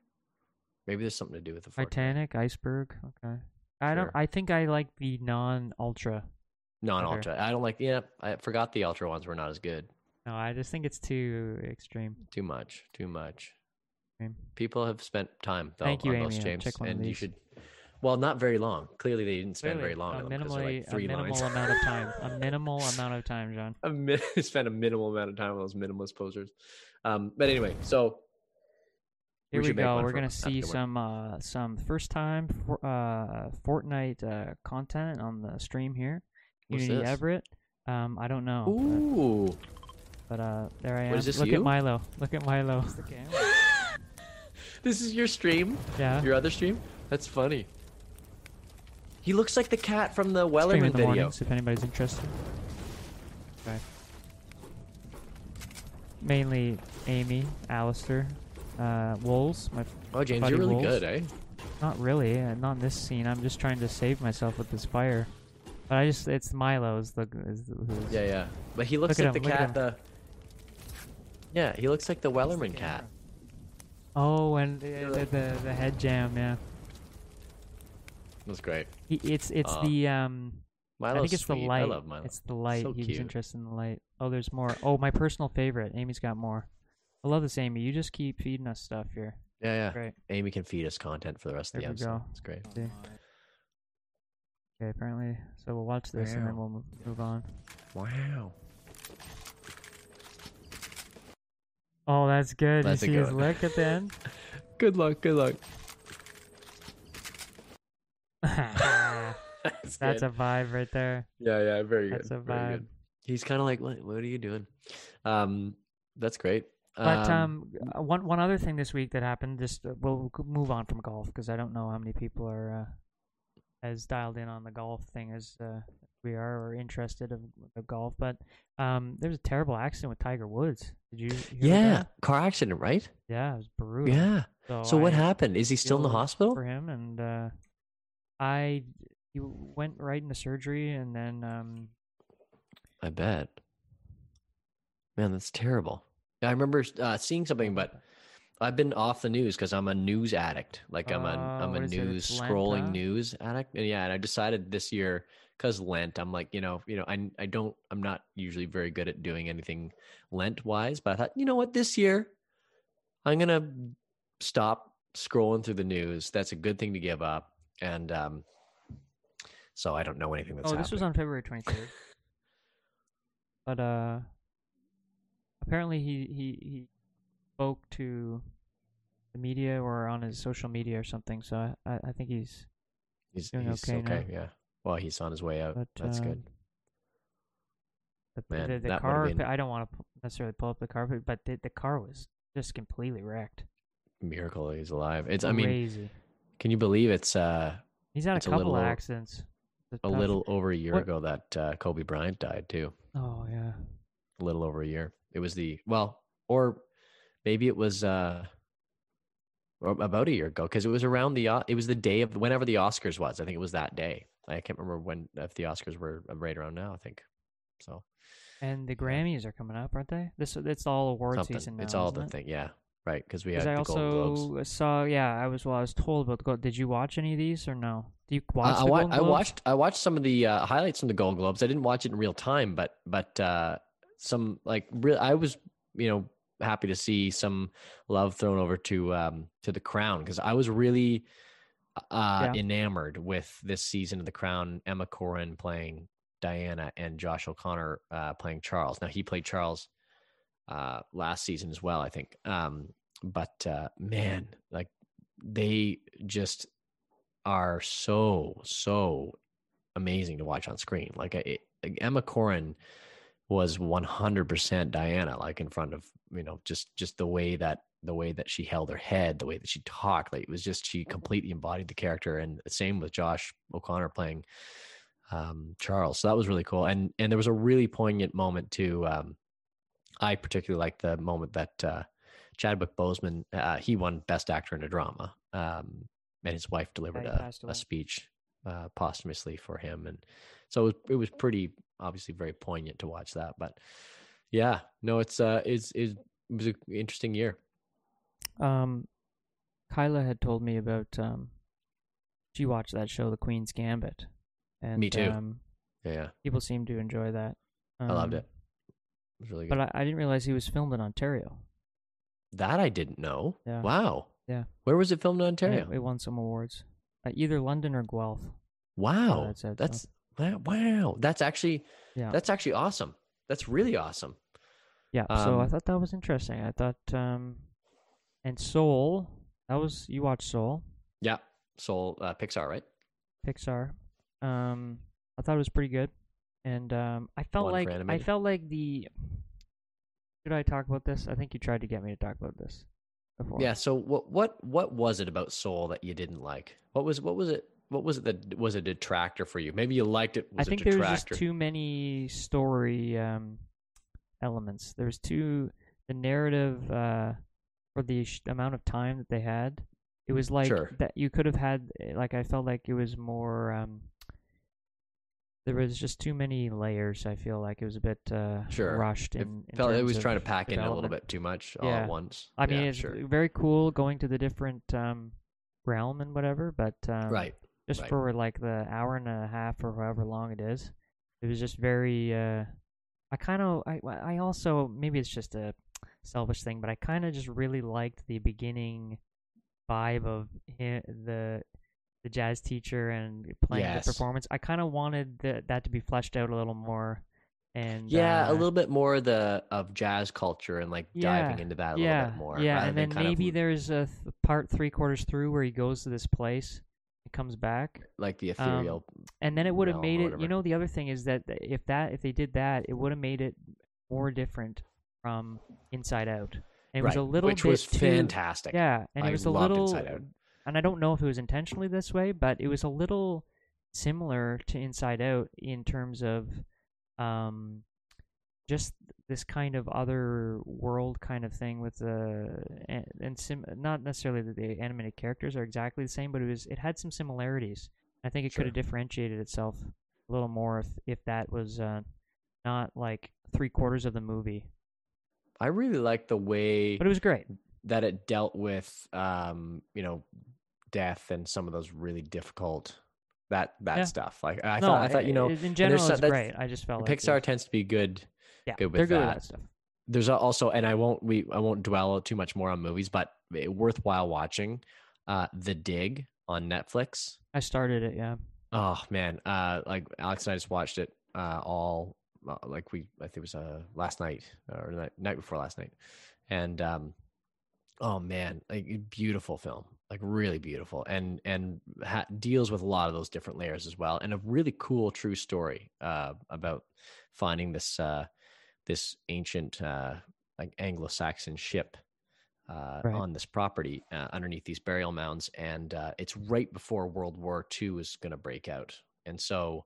Maybe there's something to do with the fork. Titanic, iceberg. Okay. I don't. Sure. I think I like the non-ultra. Non-ultra. Better. I don't like. Yeah, I forgot the ultra ones were not as good. No, I just think it's too extreme. Too much. Too much. Extreme. People have spent time. Though, Thank you, on Amy. Those James, check one and of these. You should. Well, not very long. Clearly, they didn't spend Clearly, very long. A, minimally, them, like three a minimal lines. amount of time. A minimal amount of time, John. A min- spent a minimal amount of time on those minimalist posters. Um, but anyway, so. Here we, we go. We're gonna see some uh, some first time for, uh, Fortnite uh, content on the stream here. Community Everett. Um, I don't know. Ooh. But, but uh, there I am. What, is this Look you? at Milo. Look at Milo. This is your stream. Yeah. Your other stream. That's funny. He looks like the cat from the Wellerman stream in the video. Mornings, if anybody's interested. Okay. Mainly Amy, Alistair. Uh, Wolves. My oh, James, you're really Wolves. good, eh? Not really. Not in this scene. I'm just trying to save myself with this fire. But I just, it's Milo's. The, is the who's. Yeah, yeah. But he looks look like him, the cat, the... Yeah, he looks like the Wellerman the cat. Oh, and the, the, the, the head jam, yeah. That's great. He, it's it's uh, the, um... Milo's I think it's sweet. the light. I love Milo. It's the light. So He's cute. interested in the light. Oh, there's more. Oh, my personal favorite. Amy's got more. I love this, Amy. You just keep feeding us stuff here. Yeah, yeah. Great. Amy can feed us content for the rest there of the episode. Go. It's great. Okay, apparently. So we'll watch this wow. and then we'll move on. Wow. Oh, that's good. That's you see good his one. lick at the end? Good luck, good luck. That's, that's a vibe right there. Yeah, yeah, very good. That's a vibe. Good. He's kind of like, what, what are you doing? Um, that's great. But um, um, one one other thing this week that happened, just uh, we'll move on from golf because I don't know how many people are uh, as dialed in on the golf thing as uh, we are or interested in golf. But um, there was a terrible accident with Tiger Woods. Did you? Hear yeah, that? Car accident, right? Yeah, it was brutal. Yeah. So, so what I, happened? Is he still in the hospital? For him, and uh, I he went right into surgery, and then um, I bet. Man, that's terrible. I remember uh, seeing something, but I've been off the news because I'm a news addict. Like I'm a uh, I'm a news scrolling news addict. And yeah, and I decided this year because Lent, I'm like, you know, you know, I I don't I'm not usually very good at doing anything Lent wise, but I thought, you know what, this year I'm gonna stop scrolling through the news. That's a good thing to give up, and um, so I don't know anything that's. Oh, this happening. Was on February twenty-third. But uh. Apparently he, he, he spoke to the media or on his social media or something, so I, I think he's he's doing he's okay, okay now. Yeah. Well, he's on his way out. But, That's um, good. The, Man, the, the that car. Been... I don't want to necessarily pull up the car, but the, the car was just completely wrecked. Miracle he's alive. It's Crazy. I mean, can you believe it's uh? He's had a couple a little, of accidents. A little over a year what? ago that uh, Kobe Bryant died too. Oh yeah. A little over a year. It was the, well, or maybe it was uh, about a year ago because it was around the, it was the day of whenever the Oscars was. I think it was that day. I can't remember when, if the Oscars were right around now, I think. So. And the Grammys are coming up, aren't they? This It's all award Something. season now, It's all the it? thing, yeah. Right, because we had I the Golden Globes. I also saw, yeah, I was, well, I was told about the Golden Did you watch any of these or no? Do you watch uh, the I, Golden I Globes? watched, I watched some of the uh, highlights from the Golden Globes. I didn't watch it in real time, but, but, uh, some like real I was, you know, happy to see some love thrown over to um to The Crown because I was really uh yeah. enamored with this season of The Crown. Emma Corrin playing Diana and Josh O'Connor uh playing Charles. Now he played Charles uh last season as well, I think. Um but uh man, like they just are so so amazing to watch on screen. Like it, like Emma Corrin was one hundred percent Diana, like in front of, you know, just, just the way that, the way that she held her head, the way that she talked, like it was just, she completely embodied the character. And the same with Josh O'Connor playing um, Charles. So that was really cool. And, and there was a really poignant moment too. Um, I particularly liked the moment that uh, Chadwick Boseman, uh, he won Best Actor in a Drama, um, and his wife delivered a, a speech uh, posthumously for him. And so it was, it was pretty, obviously very poignant to watch that, but yeah, no, it's, uh, it's, it's, it was an interesting year. Um, Kyla had told me about, um, she watched that show, The Queen's Gambit. And, me too. Um, yeah. People seem to enjoy that. Um, I loved it. It was really good. But I, I didn't realize he was filmed in Ontario. That I didn't know. Yeah. Wow. Yeah. Where was it filmed in Ontario? It, it won some awards. Uh, either London or Guelph. Wow. That's it, that's, so. Wow, that's actually yeah. that's actually awesome. That's really awesome. Yeah, um, so I thought that was interesting. I thought, um, and Soul, that was you watched Soul. Yeah, Soul, uh, Pixar, right? Pixar. Um, I thought it was pretty good, and um, I felt One like I felt like the. Should I talk about this? I think you tried to get me to talk about this before. Yeah. So what what what was it about Soul that you didn't like? What was what was it? What was it that was a detractor for you? Maybe you liked it. Was I think a detractor. There was just too many story um, elements. There was too the narrative uh, or the sh- amount of time that they had. It was like sure. that you could have had. Like I felt like it was more. Um, there was just too many layers. I feel like it was a bit uh, sure. rushed. In, it felt in terms it was trying to pack in a little bit too much all yeah. at once. I mean, yeah, it's sure. very cool going to the different um, realm and whatever, but um, right. Just right. for like the hour and a half or however long it is, it was just very. Uh, I kind of, I, I also maybe it's just a selfish thing, but I kind of just really liked the beginning vibe of him, the the jazz teacher and playing yes. the performance. I kind of wanted the, that to be fleshed out a little more, And yeah, uh, a little bit more of the of jazz culture and like yeah, diving into that a yeah, little bit more. Yeah, and then maybe of, there's a th- part three quarters through where he goes to this place, it comes back like the ethereal. Um, and then it would have made it. You know, the other thing is that if that if they did that, it would have made it more different from Inside Out. And it right, was a little which bit was too, fantastic. Yeah, and I it was a little. Inside Out. And I don't know if it was intentionally this way, but it was a little similar to Inside Out in terms of. Um, just this kind of other world kind of thing with the and, and sim, not necessarily that the animated characters are exactly the same, but it was it had some similarities. I think it sure. could have differentiated itself a little more if if that was uh, not like three quarters of the movie. I really liked the way, but it was great that it dealt with um, you know, death and some of those really difficult. That that yeah. stuff, like I no, thought, I thought you know, in general, it's great. I just felt like Pixar tends to be good, yeah, good with they're good that. With that stuff. There's also, and I won't we I won't dwell too much more on movies, but worthwhile watching. Uh, The Dig on Netflix. I started it, yeah. Oh man, uh, like Alex and I just watched it uh, all like we I think it was uh, last night or night, night before last night, and um, oh man, like beautiful film. Like really beautiful and and ha- deals with a lot of those different layers as well, and a really cool true story uh, about finding this uh, this ancient uh, like Anglo-Saxon ship uh, right. on this property uh, underneath these burial mounds, and uh, it's right before World War Two is going to break out, and so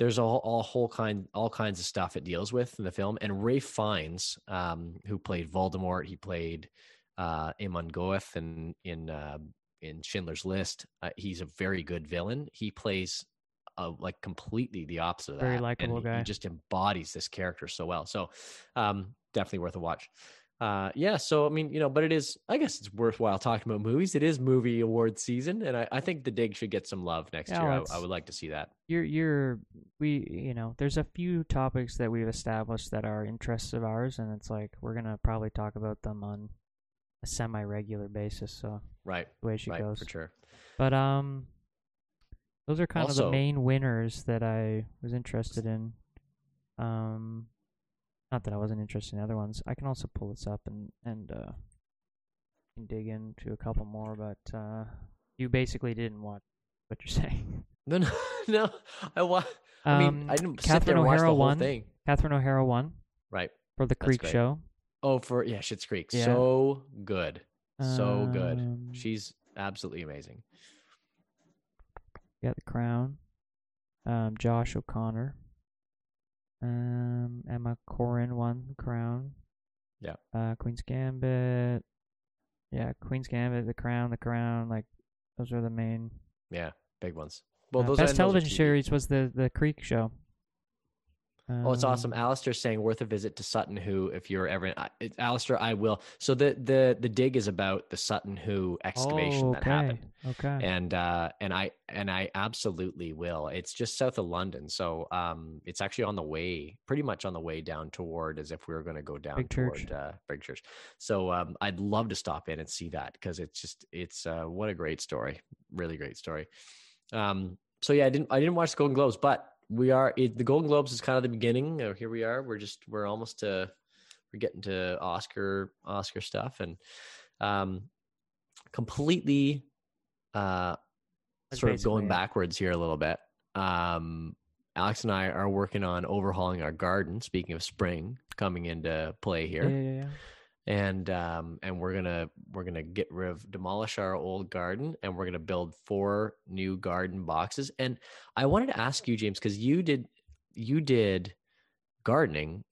there's all all whole kind all kinds of stuff it deals with in the film. And Ralph Fiennes, um, who played Voldemort, he played. Uh, Amon Goeth in in, uh, in Schindler's List, uh, he's a very good villain. He plays uh, like completely the opposite of that. Very likable guy. He just embodies this character so well. So um, definitely worth a watch. Uh, yeah. So I mean, you know, but it is. I guess it's worthwhile talking about movies. It is movie award season, and I, I think The Dig should get some love next yeah, year. I, I would like to see that. You're you're we you know, there's a few topics that we've established that are interests of ours, and it's like we're gonna probably talk about them on. A semi-regular basis, so right the way she right, goes for sure. But um, those are kind also, of the main winners that I was interested in. Um, not that I wasn't interested in other ones. I can also pull this up and and uh, can dig into a couple more. But uh, you basically didn't watch what you're saying. No, no, no. I wa- I mean, um, I didn't. Catherine sit there and watch O'Hara the whole won. Thing. Catherine O'Hara won. Right for the Creek show. Oh, for yeah, Schitt's Creek. Yeah. So good. So um, good. She's absolutely amazing. Got The Crown. Um, Josh O'Connor. Um, Emma Corrin won The Crown. Yeah. Uh, Queen's Gambit. Yeah, Queen's Gambit, The Crown, The Crown. Like, those are the main. Yeah, big ones. Well, uh, those best television those series was the, the Creek show. Oh, it's awesome. Alistair's saying worth a visit to Sutton Hoo if you're ever in. Alistair, I will. So the the the dig is about the Sutton Hoo excavation oh, okay. that happened. Okay. And uh and I and I absolutely will. It's just south of London. So um it's actually on the way, pretty much on the way down toward as if we were going to go down Big toward Church. Uh, Big Church. So um I'd love to stop in and see that because it's just it's uh what a great story. Really great story. Um so yeah, I didn't I didn't watch the Golden Globes, but We are it, the Golden Globes is kind of the beginning. Oh, here we are. We're just we're almost to we're getting to Oscar Oscar stuff and um, completely uh, sort of going backwards here a little bit. Um, Alex and I are working on overhauling our garden. Speaking of spring coming into play here, yeah, yeah, yeah. and um, and we're gonna we're gonna get rid of demolish our old garden, and we're gonna build four new garden boxes. And I wanted to ask you, James, because you did you did gardening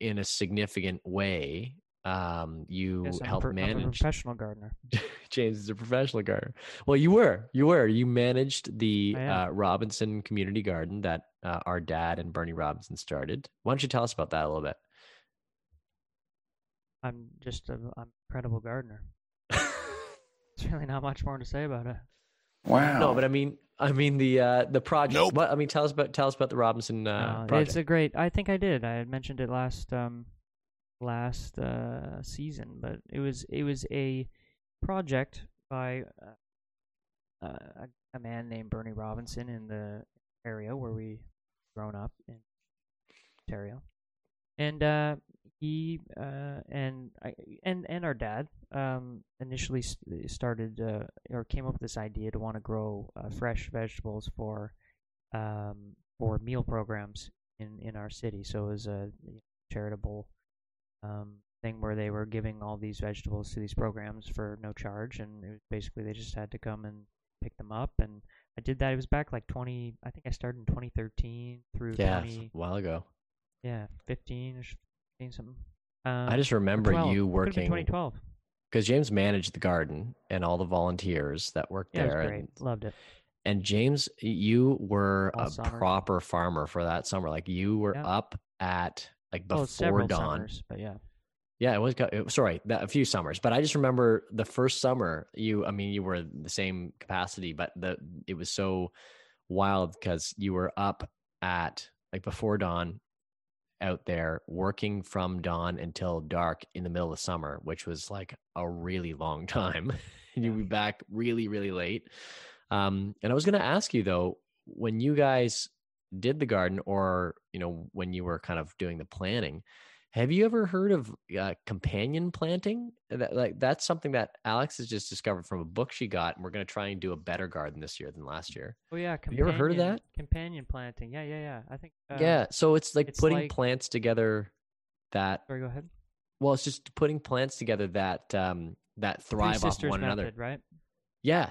in a significant way. Um, you yes, helped I'm per, manage. I'm a professional gardener. James is a professional gardener. Well, you were you were you managed the uh, Robinson Community Garden that uh, our dad and Bernie Robinson started. Why don't you tell us about that a little bit? I'm just a, I'm an incredible gardener. There's really not much more to say about it. Wow. No, but I mean, I mean the uh, the project. Nope. What, I mean, tell us about tell us about the Robinson uh, no, project. It's a great. I think I did. I had mentioned it last um, last uh, season, but it was it was a project by uh, a, a man named Bernie Robinson in the area where we grown up in Ontario, and uh, he uh, and I, and and our dad um, initially started uh, or came up with this idea to want to grow uh, fresh vegetables for um, for meal programs in, in our city. So it was a charitable um, thing where they were giving all these vegetables to these programs for no charge, and it was basically they just had to come and pick them up. And I did that. It was back like twenty. I think I started in twenty thirteen through yeah, twenty, a while ago. Yeah, fifteen, fifteen something. Um, I just remember you working twenty twelve because James managed the garden and all the volunteers that worked yeah, there. It was great. And, loved it. And James, you were all a summer. proper farmer for that summer. Like you were yeah. up at like before oh, several dawn. Summers, but yeah. Yeah, it was, it, sorry, that, a few summers, but I just remember the first summer you, I mean, you were in the same capacity, but the, it was so wild because you were up at like before dawn out there working from dawn until dark in the middle of summer, which was like a really long time. And you'd be back really, really late. Um, and I was going to ask you though, when you guys did the garden or, you know, when you were kind of doing the planning, have you ever heard of uh, companion planting? That, like that's something that Alex has just discovered from a book she got, and we're going to try and do a better garden this year than last year. Oh yeah, companion, have you ever heard of that? Companion planting, yeah, yeah, yeah. I think. Uh, yeah, so it's like it's putting like... plants together. That. Sorry, go ahead. Well, it's just putting plants together that um, that thrive three off one method, another, right? Yeah,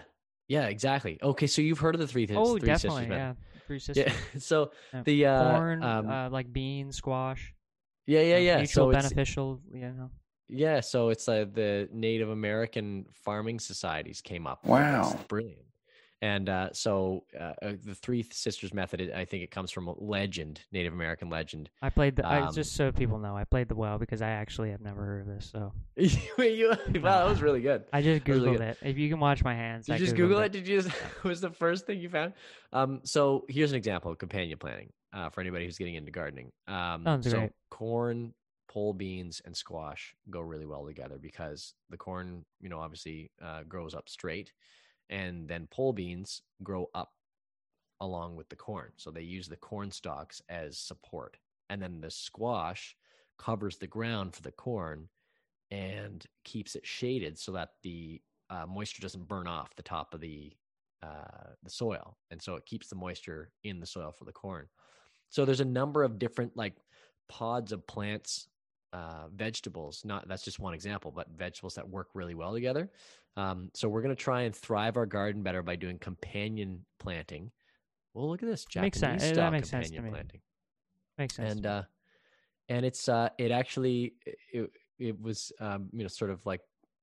yeah, exactly. Okay, so you've heard of the three things. Oh, three definitely, sisters yeah. Three sisters. Yeah. So yeah. the uh, corn, um, uh, like bean, squash. Yeah, yeah, yeah. Mutual so beneficial, you know. Yeah, so it's like the Native American farming societies came up. Wow, that's brilliant! And uh, so uh, the Three Sisters method, I think it comes from legend, Native American legend. I played the um, I, just so people know, I played the well because I actually have never heard of this. So you, wow, that was really good. I just googled really it. If you can watch my hands, did I you just googled Google it? it. Did you? Just, was the first thing you found? Um, so here's an example of companion planting. Uh, for anybody who's getting into gardening. Um, Sounds so great. Corn, pole beans, and squash go really well together because the corn, you know, obviously uh, grows up straight, and then pole beans grow up along with the corn. So they use the corn stalks as support. And then the squash covers the ground for the corn and keeps it shaded so that the uh, moisture doesn't burn off the top of the, uh, the soil. And so it keeps the moisture in the soil for the corn. So there's a number of different like pods of plants, uh, vegetables, not that's just one example, but vegetables that work really well together. Um, so we're going to try and thrive our garden better by doing companion planting. Well, look at this. Japanese makes sense. That makes sense to me. Planting. Makes sense. And, uh, and it's, uh, it actually, it, it was, um, you know, sort of like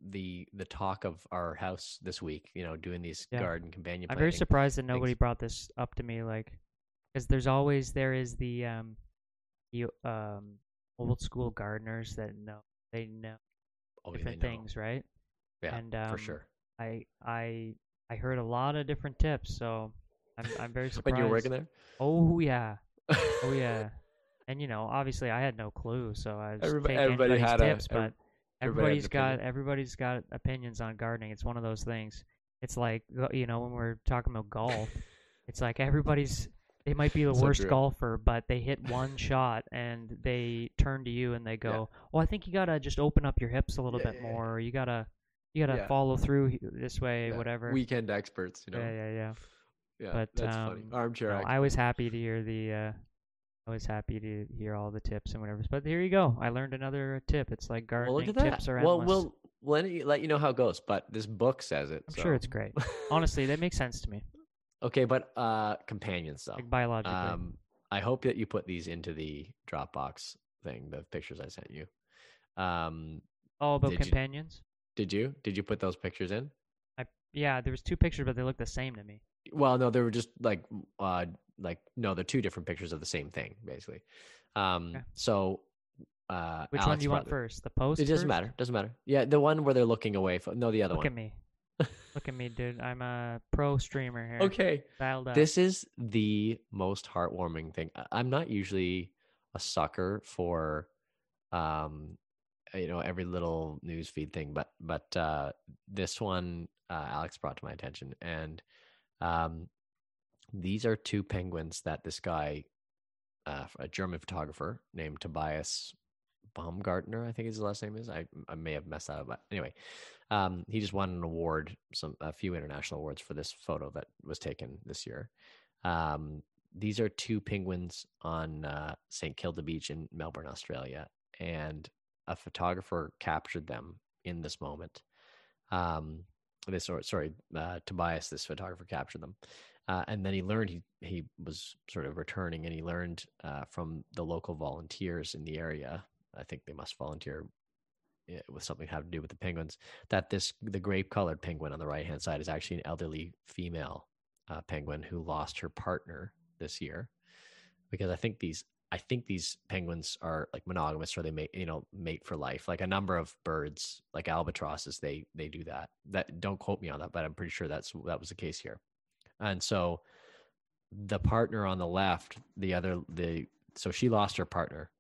the, the talk of our house this week, you know, doing these yeah. garden companion planting. I'm very surprised that nobody things. brought this up to me. Like, because there's always, there is the um, the um, old school gardeners that know, they know oh, different they know. things, right? Yeah, and, um, for sure. I I I heard a lot of different tips, so I'm I'm very surprised. When you were working there? Oh, yeah. Oh, yeah. And, you know, obviously I had no clue, so I was everybody, taking everybody had tips, a, but everybody everybody's got everybody's got opinions on gardening. It's one of those things. It's like, you know, when we're talking about golf, it's like everybody's... They might be the so worst true. golfer, but they hit one shot and they turn to you and they go, yeah. "Oh, I think you gotta just open up your hips a little yeah, bit yeah, more. Yeah. Or you gotta, you gotta yeah. follow through this way, yeah. whatever." Weekend experts, you know. Yeah, yeah, yeah. Yeah, but, that's um, funny. Armchair. No, I was happy to hear the. Uh, I was happy to hear all the tips and whatever. But here you go. I learned another tip. It's like gardening well, look at tips that. are endless. Well, we'll let you know how it goes. But this book says it. I'm so. sure it's great. Honestly, that makes sense to me. Okay, but uh, companions though. Like biologically. Um, I hope that you put these into the Dropbox thing, the pictures I sent you. Um, All about did companions? You, did you? Did you put those pictures in? I Yeah, there was two pictures, but they looked the same to me. Well, no, they were just like, uh, like no, they're two different pictures of the same thing, basically. Um, okay. So... Uh, Which Alex one do you want the, first? The post It doesn't first? matter. doesn't matter. Yeah, the one where they're looking away. From, no, the other Look one. Look at me. Look at me, dude. I'm a pro streamer here. Okay. Dialed up. This is the most heartwarming thing. I'm not usually a sucker for, um, you know, every little newsfeed thing, but but uh, this one uh, Alex brought to my attention, and um, these are two penguins that this guy uh, a German photographer named Tobias Baumgartner, I think his last name is. I, I may have messed that up, but anyway, um, he just won an award, some a few international awards for this photo that was taken this year. Um, these are two penguins on uh, Saint Kilda Beach in Melbourne, Australia, and a photographer captured them in this moment. Um, this or sorry, uh, Tobias, this photographer captured them, uh, and then he learned he he was sort of returning, and he learned uh, from the local volunteers in the area. I think they must volunteer with something having to do with the penguins, that this, the grape colored penguin on the right hand side is actually an elderly female uh, penguin who lost her partner this year, because I think these, I think these penguins are like monogamous, or they mate, you know, mate for life. Like a number of birds, like albatrosses, they, they do that, that don't quote me on that, but I'm pretty sure that's, that was the case here. And so the partner on the left, the other, the, so she lost her partner.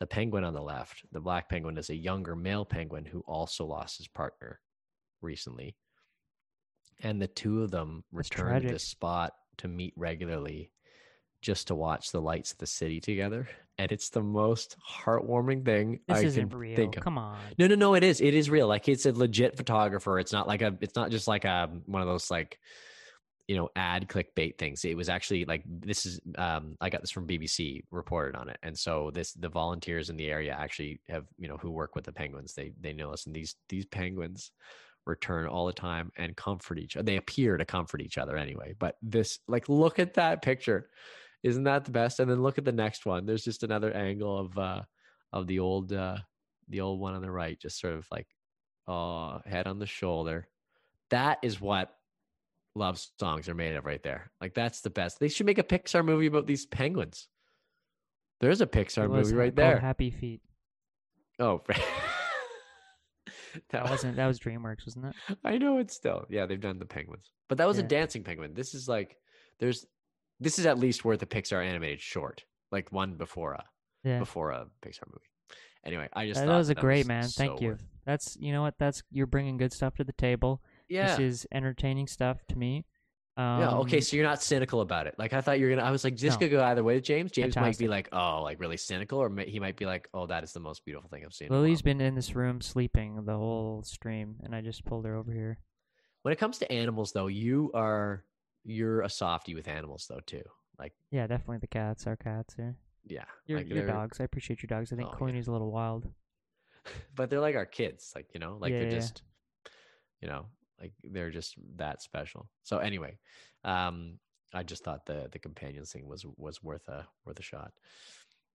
The penguin on the left, the black penguin, is a younger male penguin who also lost his partner recently. And the two of them returned to this spot to meet regularly, just to watch the lights of the city together. And it's the most heartwarming thing I can think of. This isn't real. Come on. No, no, no, it is. It is real. Like, it's a legit photographer. It's not like a, it's not just like a, one of those like, you know, ad clickbait things. It was actually like, this is, um, I got this from B B C, reported on it. And so this, the volunteers in the area actually have, you know, who work with the penguins, they, they know us. And these, these penguins return all the time and comfort each other. They appear to comfort each other anyway, but this, like, look at that picture. Isn't that the best? And then look at the next one. There's just another angle of, uh, of the old, uh, the old one on the right, just sort of like, oh, head on the shoulder. That is what love songs are made of right there. Like, that's the best. They should make a Pixar movie about these penguins. There's a Pixar movie right there. Happy Feet. Oh, that, that wasn't, that was DreamWorks, wasn't it? I know, it's still, yeah, they've done the penguins, but that was yeah. a dancing penguin. This is like, there's, this is at least worth a Pixar animated short, like one before a, yeah. before a Pixar movie. Anyway, I just that, thought that was a that great was man. So Thank you. Worth. That's, you know what, that's, you're bringing good stuff to the table. Yeah. This is entertaining stuff to me. Um, yeah. Okay. So you're not cynical about it. Like, I thought you were going to, I was like, this no. could go either way to James. James Fantastic. might be like, oh, like really cynical, or he might be like, oh, that is the most beautiful thing I've seen. Lily's in been in this room sleeping the whole stream, and I just pulled her over here. When it comes to animals though, you are, you're a softie with animals though too. Like, yeah, definitely the cats, our cats. Yeah. Yeah. Your, like your dogs. I appreciate your dogs. I think oh, Clooney's yeah. a little wild, but they're like our kids. Like, you know, like yeah, they're yeah. just, you know, like they're just that special. So anyway, um, I just thought the the companions thing was was worth a worth a shot.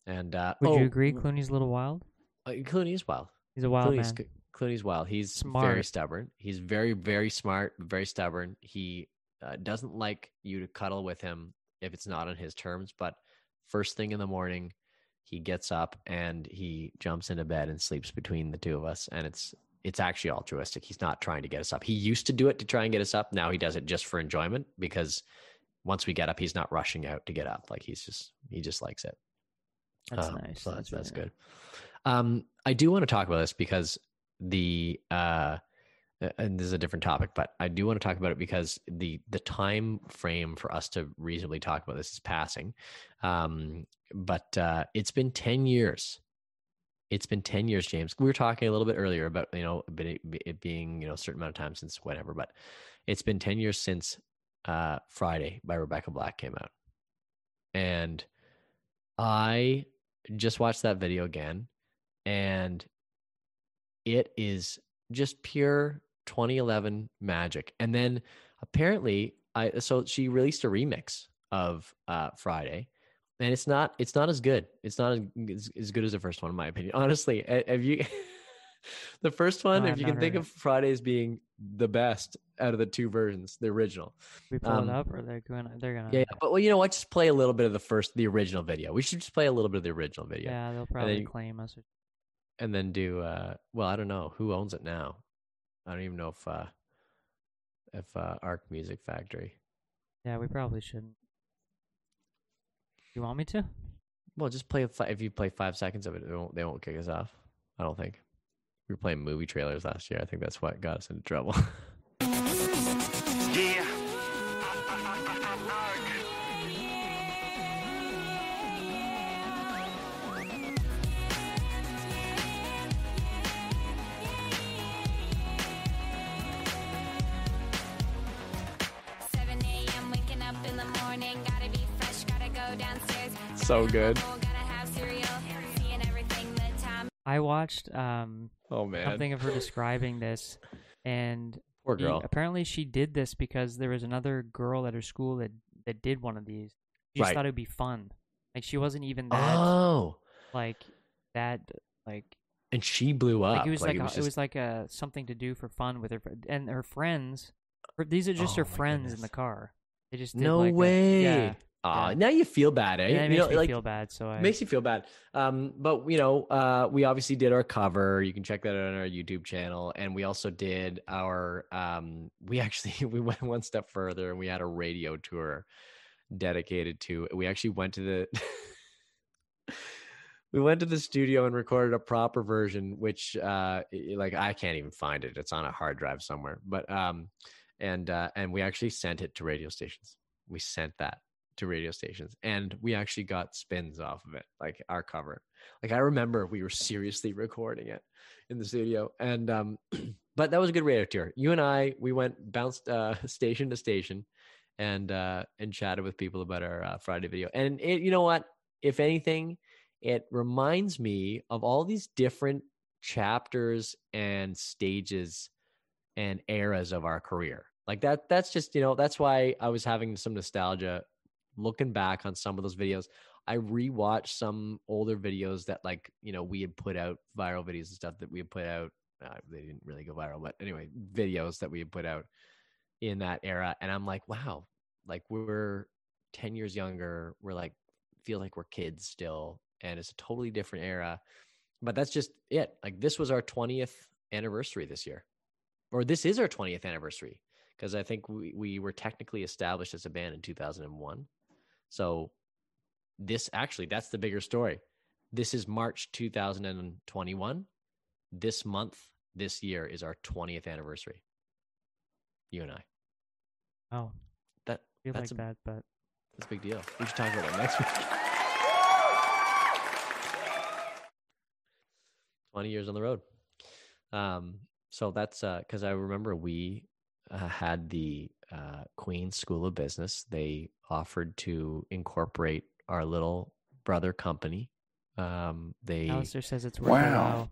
And uh, would oh, you agree, Clooney's a little wild? Uh, Clooney's wild. He's a wild Clooney's, man. Clooney's wild. He's smart. Very stubborn. He's very very smart, very stubborn. He uh, doesn't like you to cuddle with him if it's not on his terms. But first thing in the morning, he gets up and he jumps into bed and sleeps between the two of us, and it's. It's actually altruistic. He's not trying to get us up. He used to do it to try and get us up. Now he does it just for enjoyment, because once we get up, he's not rushing out to get up. Like, he's just, he just likes it. That's um, nice. So that's, that's, that's really good. Nice. Um, I do want to talk about this because the, uh, and this is a different topic, but I do want to talk about it because the, the time frame for us to reasonably talk about this is passing. Um, but, uh, it's been ten years. It's been ten years, James. We were talking a little bit earlier about, you know, it being, you know, a certain amount of time since whatever, but it's been ten years since uh, Friday by Rebecca Black came out. And I just watched that video again, and it is just pure twenty eleven magic. And then apparently, I so she released a remix of uh, Friday. And it's not, it's not as good. It's not as, as good as the first one, in my opinion. Honestly, if you, the first one, no, if I've you can think it. of Friday as being the best out of the two versions, the original. We pull um, it up, or they're going, they're going to. Yeah, but well, you know what? Just play a little bit of the first, the original video. We should just play a little bit of the original video. Yeah, they'll probably and claim us. Or... And then do, uh, well, I don't know who owns it now. I don't even know if, uh, if uh, Arc Music Factory. Yeah, we probably shouldn't. You want me to? Well, just play if you play five seconds of it, they won't, they won't kick us off. I don't think. We were playing movie trailers last year. I think that's what got us into trouble. Yeah. so good. I watched um, oh, man. something of her describing this, and poor girl. He, apparently she did this because there was another girl at her school that, that did one of these. She just right. thought it would be fun. Like, she wasn't even that. Oh. Like, that, like. And she blew up. Like, it was like, like it was, a, just... it was like a, something to do for fun with her. And her friends, her, these are just oh, her friends goodness. in the car. They just did no like way. A, yeah. Uh, yeah. Now you feel bad, eh? Yeah, it makes you know, me like, feel bad. So I... makes you feel bad. Um, but you know, uh, we obviously did our cover. You can check that out on our YouTube channel, and we also did our. Um, we actually we went one step further, and we had a radio tour dedicated to. We actually went to the. We went to the studio and recorded a proper version, which uh, like I can't even find it. It's on a hard drive somewhere. But um, and uh, and we actually sent it to radio stations. We sent that. to radio stations, and we actually got spins off of it, like our cover. Like, I remember we were seriously recording it in the studio, and um but that was a good radio tour. You and I, we went bounced uh station to station and uh and chatted with people about our uh, Friday video, and it, you know what, if anything, it reminds me of all these different chapters and stages and eras of our career. Like that that's just, you know, that's why I was having some nostalgia looking back on some of those videos. I rewatched some older videos that, like, you know, we had put out, viral videos and stuff that we had put out. Uh, they didn't really go viral, but anyway, videos that we had put out in that era. And I'm like, wow, like we're ten years younger. We're like, feel like we're kids still. And it's a totally different era, but that's just it. Like, this was our twentieth anniversary this year, or this is our twentieth anniversary. Cause I think we, we were technically established as a band in two thousand one. So this actually, that's the bigger story. This is March two thousand twenty-one. This month, this year is our twentieth anniversary. You and I. Oh, that, I feel that's like a, that, but that's a big deal. We should talk about that next week. twenty years on the road. Um, so that's uh, because I remember we uh, had the uh, Queen's School of Business. They offered to incorporate our little brother company. Um, they Alistair says it's worth wow.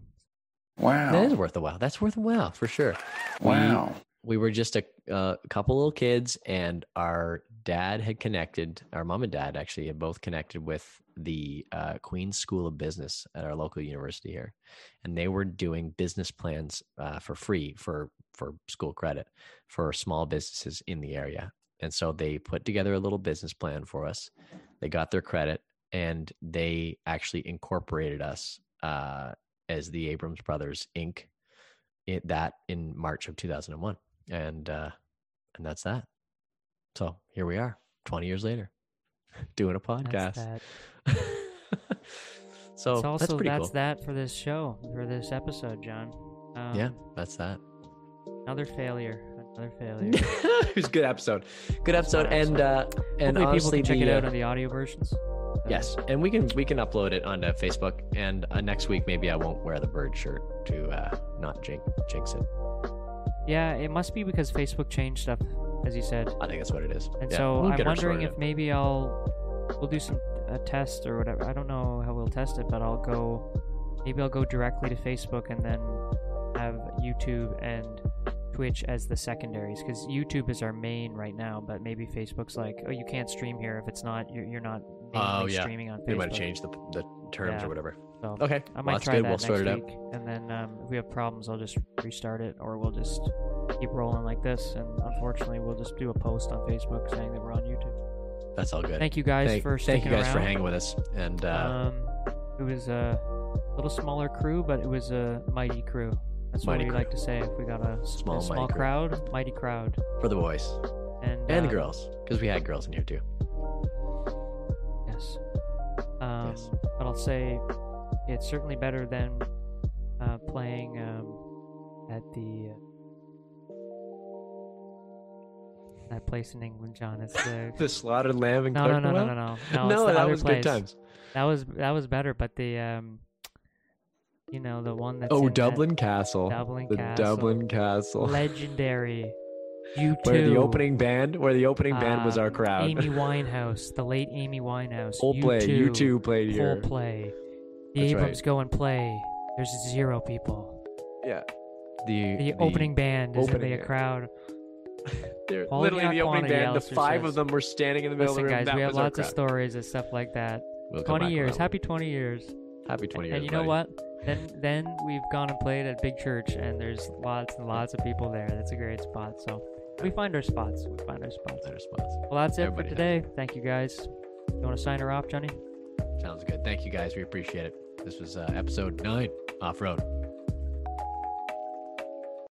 a while. Wow. That is worth a while. That's worth a while for sure. Wow. We, we were just a, a couple little kids, and our dad had connected, our mom and dad actually had both connected with the uh, Queen's School of Business at our local university here. And they were doing business plans uh, for free for, for school credit for small businesses in the area. And so they put together a little business plan for us. They got their credit, and they actually incorporated us uh, as the Abrams Brothers Incorporated. It, that in March of two thousand one, and uh, and that's that. So here we are, twenty years later, doing a podcast. That's that. So it's also, that's pretty that's cool. That for this show, for this episode, John. Um, yeah, that's that. Another failure. Another failure. It was a good episode. Good episode. And uh and hopefully honestly, people can check the, it out on the audio versions. So. Yes. And we can we can upload it onto Facebook, and uh, next week maybe I won't wear the bird shirt to uh not jinx, jinx it. Yeah, it must be because Facebook changed stuff, as you said. I think that's what it is. And yeah, so we'll I'm wondering if maybe I'll we'll do some a test or whatever. I don't know how we'll test it, but I'll go maybe I'll go directly to Facebook and then have YouTube and Twitch as the secondaries, because YouTube is our main right now, but maybe Facebook's like, oh, you can't stream here if it's not you're, you're not oh, yeah. streaming on Facebook. They might have changed the, the terms yeah. or whatever. So okay, I might well, try good. that we'll next sort it week, out. and then um, if we have problems, I'll just restart it, or we'll just keep rolling like this. And unfortunately, we'll just do a post on Facebook saying that we're on YouTube. That's all good. Thank you guys thank, for sticking thank you guys around. for hanging with us. And uh, um, it was a little smaller crew, but it was a mighty crew. That's mighty what we crew. like to say. If we got a small, a small crowd, crew. mighty crowd. For the boys. And, and um, the girls, because we had girls in here too. Yes. Um, yes. But I'll say it's certainly better than uh, playing um, at the... Uh, that place in England, John. It's the... the Slaughtered Lamb and no, Clerkenwell? No, no, no, no, no. No, no that was place. good times. That was, that was better, but the... Um, You know, the one that's... Oh, Dublin Castle. Dublin Castle. The Dublin Castle. Legendary You too. Where the opening band, where the opening band um, was our crowd. Amy Winehouse, the late Amy Winehouse. Full play. Too. You too played here. Full play. The That's Abrams right. go and play. There's zero people. Yeah. The the, the opening band is really a crowd. Literally the opening band. The five says, of them were standing in the middle Listen, of the room. Guys, that we have lots of stories and stuff like that. We'll twenty years. Around. Happy twenty years. Happy twenty years. And you buddy. know what? Then then we've gone and played at Big Church, and there's lots and lots of people there. That's a great spot. So we find our spots. We find our spots. Our spots. Well, that's it Everybody for today. Thank you, guys. You want to sign her off, Johnny? Sounds good. Thank you, guys. We appreciate it. This was uh, episode nine, Off Road.